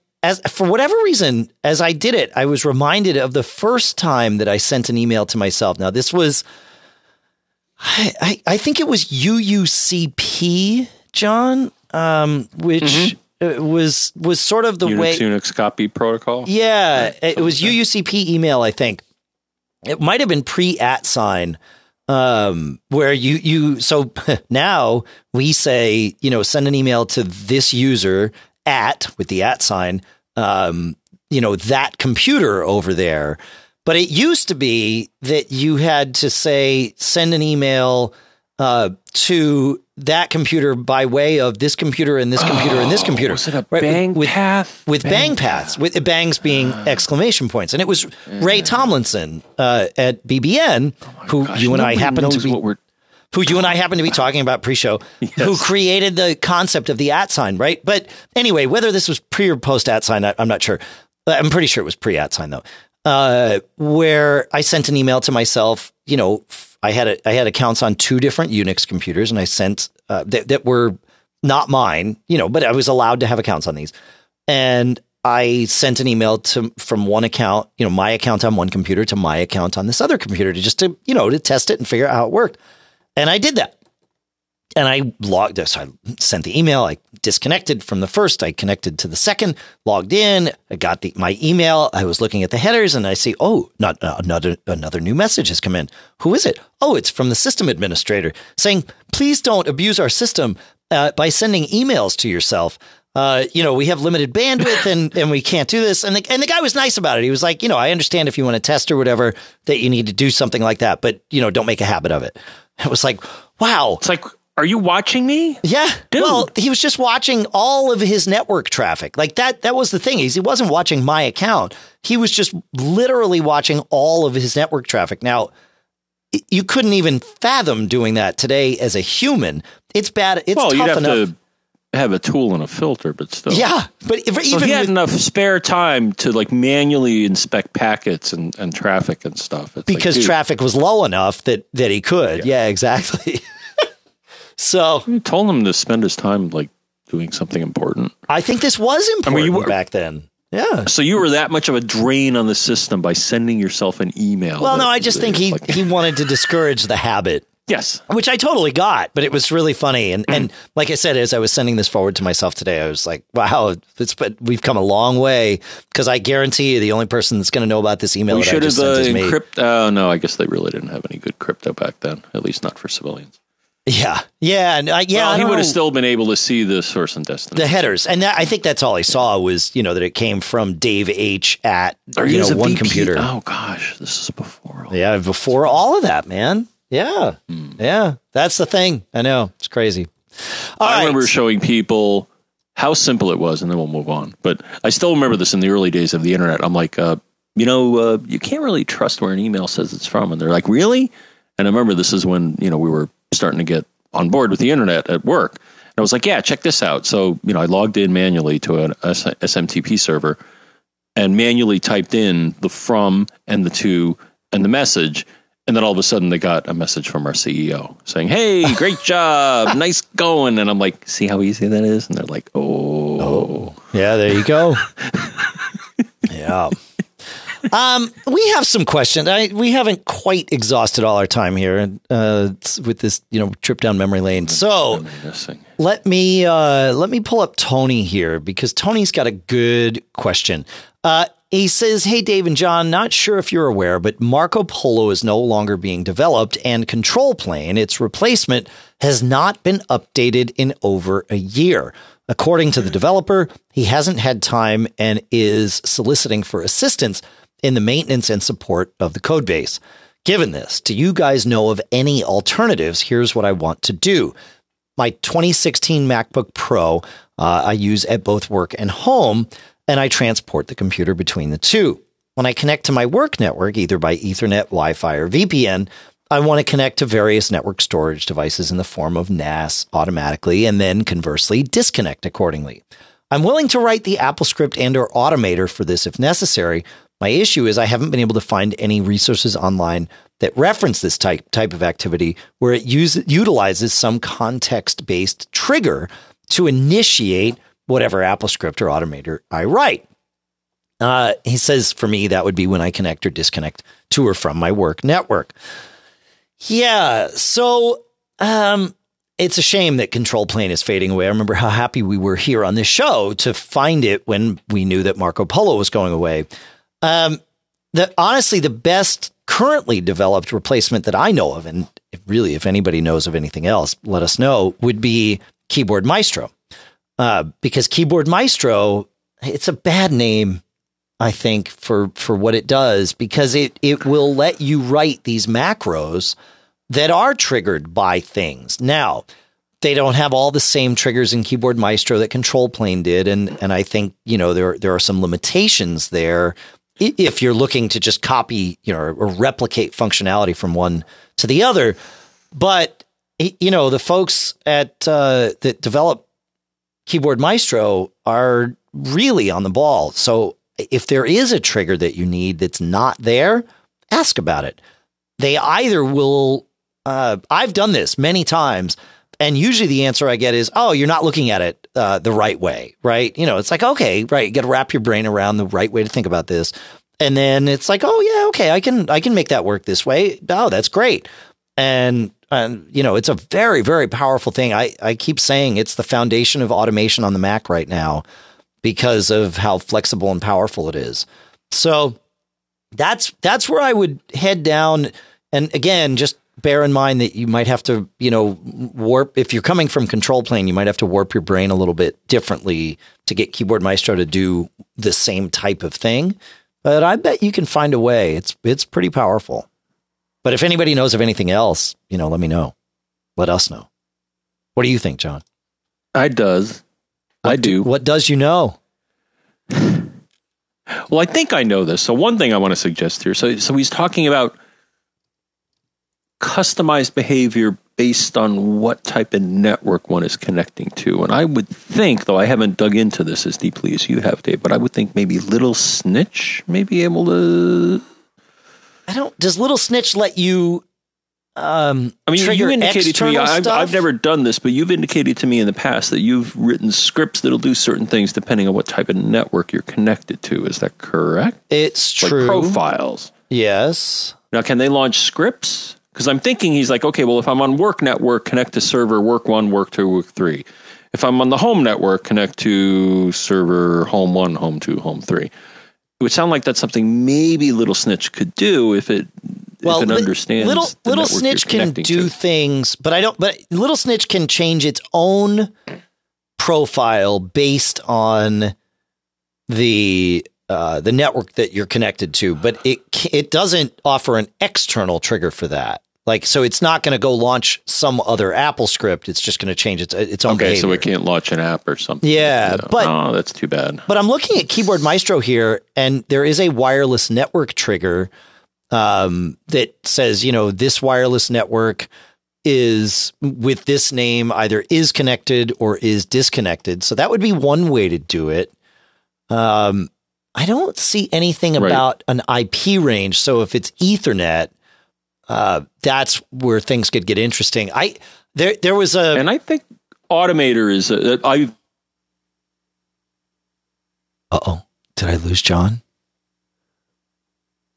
for whatever reason, as I did it, I was reminded of the first time that I sent an email to myself. Now, this was, I think it was UUCP, John, which was sort of the way. Unix copy protocol? Yeah, it was UUCP email, I think. It might have been pre-@sign. Where you so now we say, send an email to this user with the at sign, that computer over there. But it used to be that you had to say, send an email to that computer by way of this computer and this computer and this computer. Was it a bang path? With bang paths, with bangs being exclamation points. And it was Ray Tomlinson at BBN, who you and I happen to be talking about pre-show, who created the concept of the @ sign, right? But anyway, whether this was pre or post @ sign, I'm not sure. I'm pretty sure it was pre @ sign though, where I sent an email to myself. I had accounts on 2 different Unix computers, and I sent that were not mine, but I was allowed to have accounts on these. And I sent an email from one account, my account on one computer to my account on this other computer to test it and figure out how it worked. And I did that. And I logged this. So I sent the email. I disconnected from the first. I connected to the second, logged in. I got my email. I was looking at the headers and I see, oh, another new message has come in. Who is it? Oh, it's from the system administrator saying, please don't abuse our system by sending emails to yourself. We have limited bandwidth and we can't do this. And the guy was nice about it. He was like, I understand if you want to test or whatever that you need to do something like that, but, don't make a habit of it. I was like, wow. It's like, are you watching me? Yeah. Dude. Well, he was just watching all of his network traffic. Like that was the thing is he wasn't watching my account. He was just literally watching all of his network traffic. Now, you couldn't even fathom doing that today as a human. It's bad. It's tough enough. Have a tool and a filter, but still. Yeah, but even he had enough spare time to manually inspect packets and traffic and stuff. It's because traffic was low enough that he could. Yeah, exactly. So you told him to spend his time doing something important. I think this was important back then. Yeah. So you were that much of a drain on the system by sending yourself an email. Well, no, I just think he wanted to discourage the habit. Yes. Which I totally got, but it was really funny. And like I said, as I was sending this forward to myself today, I was like, wow, but we've come a long way because I guarantee you the only person that's going to know about this email that I just sent is me. Oh, no, I guess they really didn't have any good crypto back then, at least not for civilians. Yeah. Yeah. And well, he would have still been able to see the source and destination. The headers. And I think that's all he saw was, that it came from Dave H at, one VP. Computer. Oh, gosh, this is before. Yeah, before all of that, man. Yeah. Yeah. That's the thing. I know. It's crazy. I remember showing people how simple it was, and then we'll move on. But I still remember this in the early days of the internet. I'm like, you can't really trust where an email says it's from. And they're like, really? And I remember this is when, we were starting to get on board with the internet at work. And I was like, yeah, check this out. So, I logged in manually to an SMTP server and manually typed in the from and the to and the message. And then all of a sudden they got a message from our CEO saying, hey, great job. Nice going. And I'm like, see how easy that is? And they're like, oh. Yeah, there you go. Yeah. We have some questions. We haven't quite exhausted all our time here with this, trip down memory lane. So let me pull up Tony here because Tony's got a good question. He says, hey, Dave and John, not sure if you're aware, but Marco Polo is no longer being developed and Control Plane, its replacement, has not been updated in over a year. According to the developer, he hasn't had time and is soliciting for assistance in the maintenance and support of the code base. Given this, do you guys know of any alternatives? Here's what I want to do. My 2016 MacBook Pro I use at both work and home. And I transport the computer between the two. When I connect to my work network, either by Ethernet, Wi-Fi, or VPN, I want to connect to various network storage devices in the form of NAS automatically, and then conversely disconnect accordingly. I'm willing to write the Apple script and/or Automator for this if necessary. My issue is I haven't been able to find any resources online that reference this type of activity where it utilizes some context-based trigger to initiate whatever Apple script or Automator I write. He says, for me, that would be when I connect or disconnect to or from my work network. Yeah. So it's a shame that Control Plane is fading away. I remember how happy we were here on this show to find it when we knew that Marco Polo was going away. Honestly, the best currently developed replacement that I know of, and really, if anybody knows of anything else, let us know, would be Keyboard Maestro. Because Keyboard Maestro, it's a bad name, I think, for what it does, because it will let you write these macros that are triggered by things. Now, they don't have all the same triggers in Keyboard Maestro that Control Plane did. And I think, there are some limitations there if you're looking to just copy, or replicate functionality from one to the other. But, the folks that develop Keyboard Maestro are really on the ball. So if there is a trigger that you need that's not there, ask about it. They either will, I've done this many times, and usually the answer I get is, oh, you're not looking at it the right way, right? It's like, okay, right, you got to wrap your brain around the right way to think about this. And then it's like, oh, yeah, okay, I can make that work this way. Oh, that's great. And And, you know, it's a very, very powerful thing. I keep saying it's the foundation of automation on the Mac right now because of how flexible and powerful it is. So that's where I would head down. And again, just bear in mind that you might have to, you know, warp. If you're coming from Control Plane, you might have to warp your brain a little bit differently to get Keyboard Maestro to do the same type of thing. But I bet you can find a way. It's pretty powerful. But if anybody knows of anything else, you know, let me know. Let us know. What do you think, John? I do. What does you know? Well, I think I know this. So one thing I want to suggest here. So he's talking about customized behavior based on what type of network one is connecting to. And I would think, though I haven't dug into this as deeply as you have, Dave, but I would think maybe Little Snitch may be able to... Does Little Snitch let you? I mean, you indicated to me. I've never done this, but you've indicated to me in the past that you've written scripts that'll do certain things depending on what type of network you're connected to. Is that correct? It's like true. Profiles. Yes. Now, can they launch scripts? Because I'm thinking he's like, okay, well, if I'm on work network, connect to server work one, work two, work three. If I'm on the home network, connect to server home one, home two, home three. It would sound like that's something maybe Little Snitch could do if it understands. Little Snitch can do things, but Little Snitch can change its own profile based on the network that you're connected to, but it doesn't offer an external trigger for that. Like, so it's not going to go launch some other Apple script. It's just going to change its own behavior. So it can't launch an app or something. Yeah, so. Oh, that's too bad. But I'm looking at Keyboard Maestro here, and there is a wireless network trigger that says, you know, this wireless network is with this name either is connected or is disconnected. So that would be one way to do it. I don't see anything about an IP range. So if it's Ethernet, that's where things could get interesting. There was a, and I think Automator is did I lose John?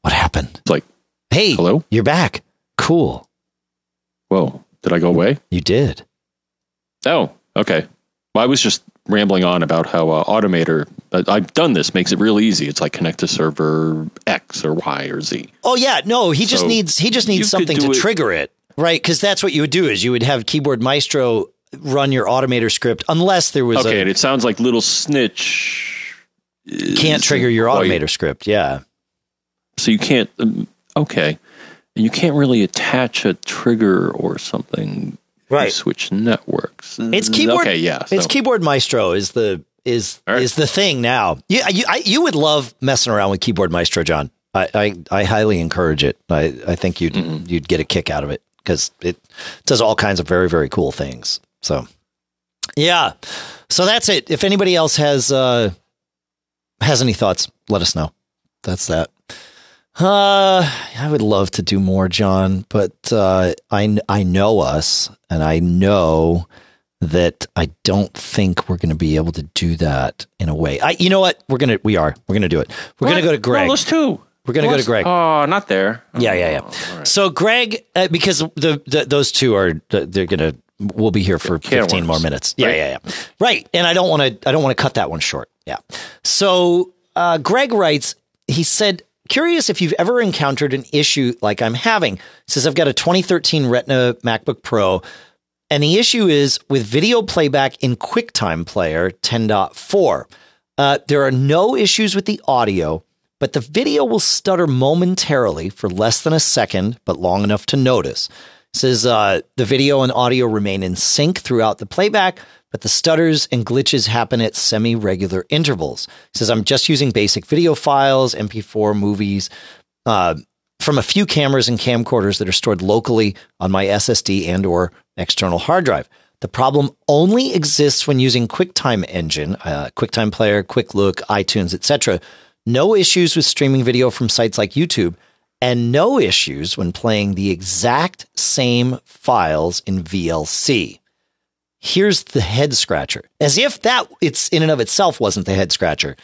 What happened? Like, hey, hello, you're back. Cool. Whoa. Did I go away? You did. Oh, okay. Well, I was just rambling on about how Automator, I've done this, makes it real easy. It's like connect to server X or Y or Z. Oh yeah, no, he just needs something to trigger it, right? Because that's what you would do is you would have Keyboard Maestro run your Automator script, unless there was and it sounds like Little Snitch can't trigger your Automator script, yeah. So you can't, you can't really attach a trigger or something. Right. Switch networks. It's keyboard. Okay, yeah. So. It's Keyboard Maestro is the thing now. Yeah, you would love messing around with Keyboard Maestro, John. I highly encourage it. I think you'd get a kick out of it because it does all kinds of very, very cool things. So yeah. So that's it. If anybody else has any thoughts, let us know. That's that. I would love to do more, John, but I know us, and I know that I don't think we're going to be able to do that in a way. You know what? We're gonna do it. We're gonna go to Greg. We're gonna go to Greg. Oh, not there. Yeah. Oh, right. So Greg, because those two are we'll be here for 15 more minutes. Right. Yeah. Right, and I don't want to cut that one short. Yeah. So Greg writes. He said. Curious if you've ever encountered an issue like I'm having. It says I've got a 2013 Retina MacBook Pro, and the issue is with video playback in QuickTime Player 10.4. There are no issues with the audio, but the video will stutter momentarily for less than a second, but long enough to notice. It says the video and audio remain in sync throughout the playback, but the stutters and glitches happen at semi-regular intervals. It says, I'm just using basic video files, MP4 movies, from a few cameras and camcorders that are stored locally on my SSD and or external hard drive. The problem only exists when using QuickTime Engine, QuickTime Player, QuickLook, iTunes, etc. No issues with streaming video from sites like YouTube, and no issues when playing the exact same files in VLC. Here's the head scratcher. As if that it's in and of itself wasn't the head scratcher.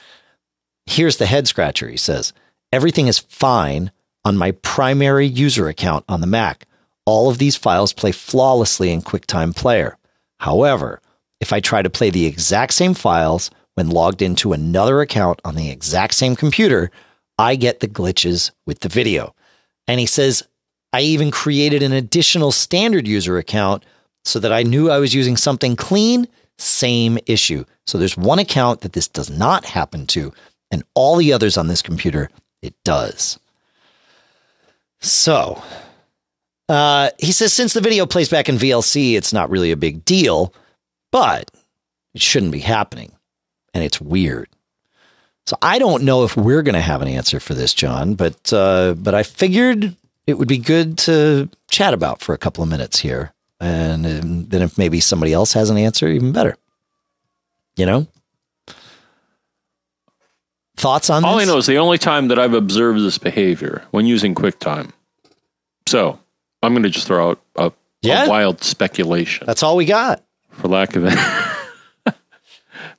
Here's the head scratcher, he says. Everything is fine on my primary user account on the Mac. All of these files play flawlessly in QuickTime Player. However, if I try to play the exact same files when logged into another account on the exact same computer, I get the glitches with the video. And he says, I even created an additional standard user account so that I knew I was using something clean, same issue. So there's one account that this does not happen to, and all the others on this computer, it does. So he says, since the video plays back in VLC, it's not really a big deal, but it shouldn't be happening. And it's weird. So I don't know if we're going to have an answer for this, John, but I figured it would be good to chat about for a couple of minutes here. And then if maybe somebody else has an answer, even better. You know? Thoughts on this? All I know is the only time that I've observed this behavior when using QuickTime. So I'm going to just throw out a wild speculation. That's all we got. For lack of it.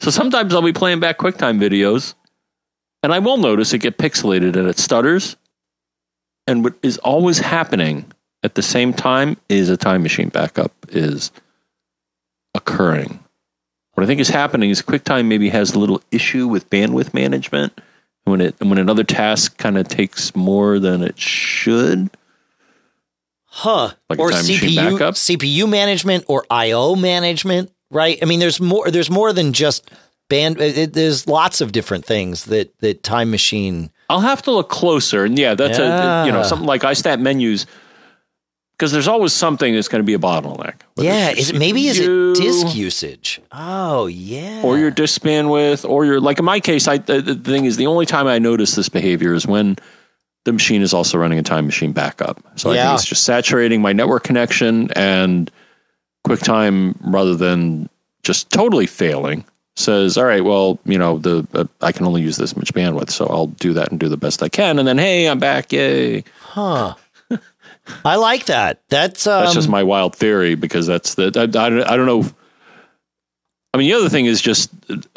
So sometimes I'll be playing back QuickTime videos, and I will notice it get pixelated and it stutters. And what is always happening at the same time is a Time Machine backup is occurring. What I think is happening is QuickTime maybe has a little issue with bandwidth management. When another task kind of takes more than it should. Huh. Like or CPU management or I/O management, right? I mean, there's more than just there's lots of different things that Time Machine. I'll have to look closer. And something like iStat menus, because there's always something that's going to be a bottleneck. Yeah. Is it disk usage? Oh, yeah. Or your disk bandwidth or your, like in my case, the thing is the only time I notice this behavior is when the machine is also running a Time Machine backup. So I think it's just saturating my network connection and QuickTime rather than just totally failing. Says, all right, well, I can only use this much bandwidth, so I'll do that and do the best I can. And then, hey, I'm back. Yay. Huh. I like that. That's just my wild theory because I don't know. I mean, the other thing is just,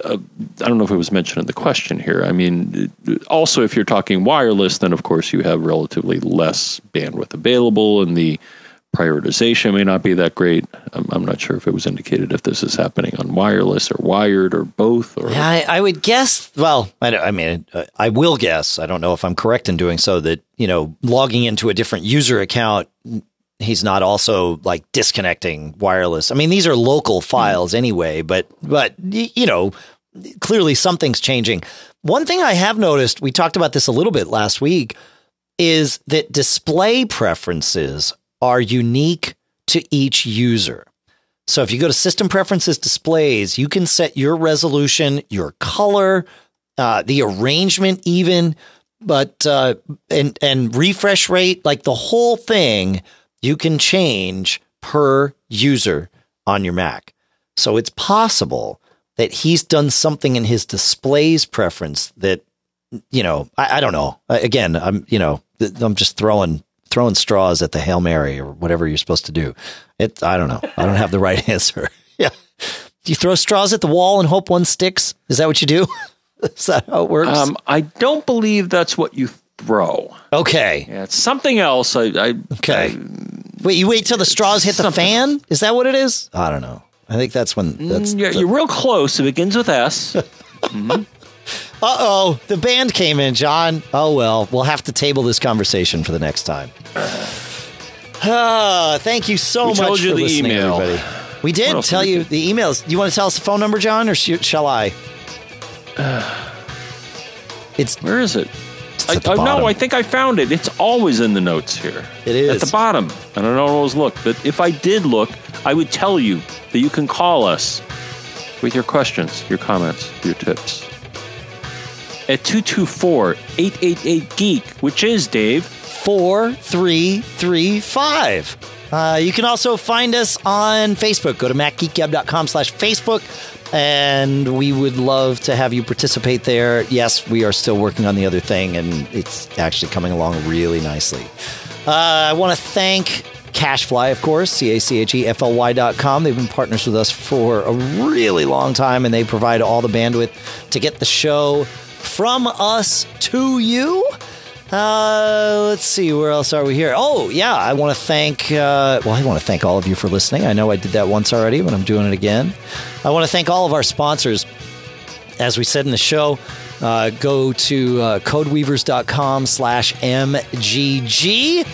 I don't know if it was mentioned in the question here. I mean, also, if you're talking wireless, then, of course, you have relatively less bandwidth available and the prioritization may not be that great. I'm not sure if it was indicated if this is happening on wireless or wired or both. Or I would guess. Well, I will guess. I don't know if I'm correct in doing so that, logging into a different user account, he's not also like disconnecting wireless. I mean, these are local files anyway, but, clearly something's changing. One thing I have noticed, we talked about this a little bit last week, is that display preferences are unique to each user. So if you go to System Preferences Displays, you can set your resolution, your color, the arrangement even, but refresh rate, like the whole thing you can change per user on your Mac. So it's possible that he's done something in his displays preference that, I don't know. Again, I'm just throwing straws at the Hail Mary or whatever you're supposed to do. I don't know. I don't have the right answer. Yeah. Do you throw straws at the wall and hope one sticks? Is that what you do? Is that how it works? I don't believe that's what you throw. Okay. Yeah, it's something else. Okay. Wait till the straws hit the fan? Is that what it is? I don't know. I think that's when you're real close. It begins with S. Mm-hmm. Uh-oh, the band came in, John. Oh, well, we'll have to table this conversation for the next time. Thank you so much for listening, everybody. We did tell you the emails. Do you want to tell us the phone number, John, or shall I? Where is it? I think I found it. It's always in the notes here. It is. At the bottom. I don't always look, but if I did look, I would tell you that you can call us with your questions, your comments, your tips. At 224-888-GEEK, which is, Dave, 4335. You can also find us on Facebook. Go to MacGeekGab.com/Facebook, and we would love to have you participate there. Yes, we are still working on the other thing, and it's actually coming along really nicely. I want to thank Cashfly, of course, CACHEFLY.com. They've been partners with us for a really long time, and they provide all the bandwidth to get the show from us to you. Let's see, where else are we here? Oh, yeah, I want to thank, I want to thank all of you for listening. I know I did that once already, but I'm doing it again. I want to thank all of our sponsors. As we said in the show, go to codeweavers.com/mgg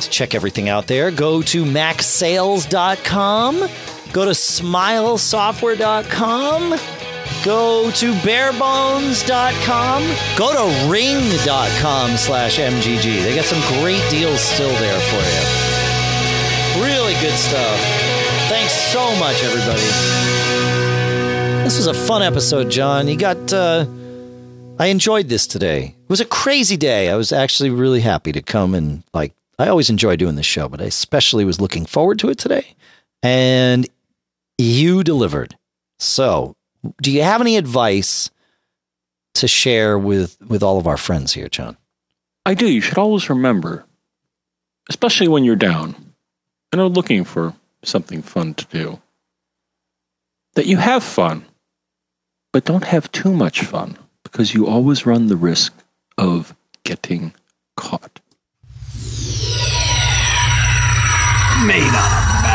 to check everything out there. Go to MacSales.com. Go to SmileSoftware.com. Go to barebones.com. Go to ring.com/mgg. They got some great deals still there for you. Really good stuff. Thanks so much, everybody. This was a fun episode, John. You got, I enjoyed this today. It was a crazy day. I was actually really happy to come and, like, I always enjoy doing this show, but I especially was looking forward to it today. And you delivered. So, do you have any advice to share with all of our friends here, John? I do. You should always remember, especially when you're down and are looking for something fun to do, that you have fun, but don't have too much fun, because you always run the risk of getting caught. Made up.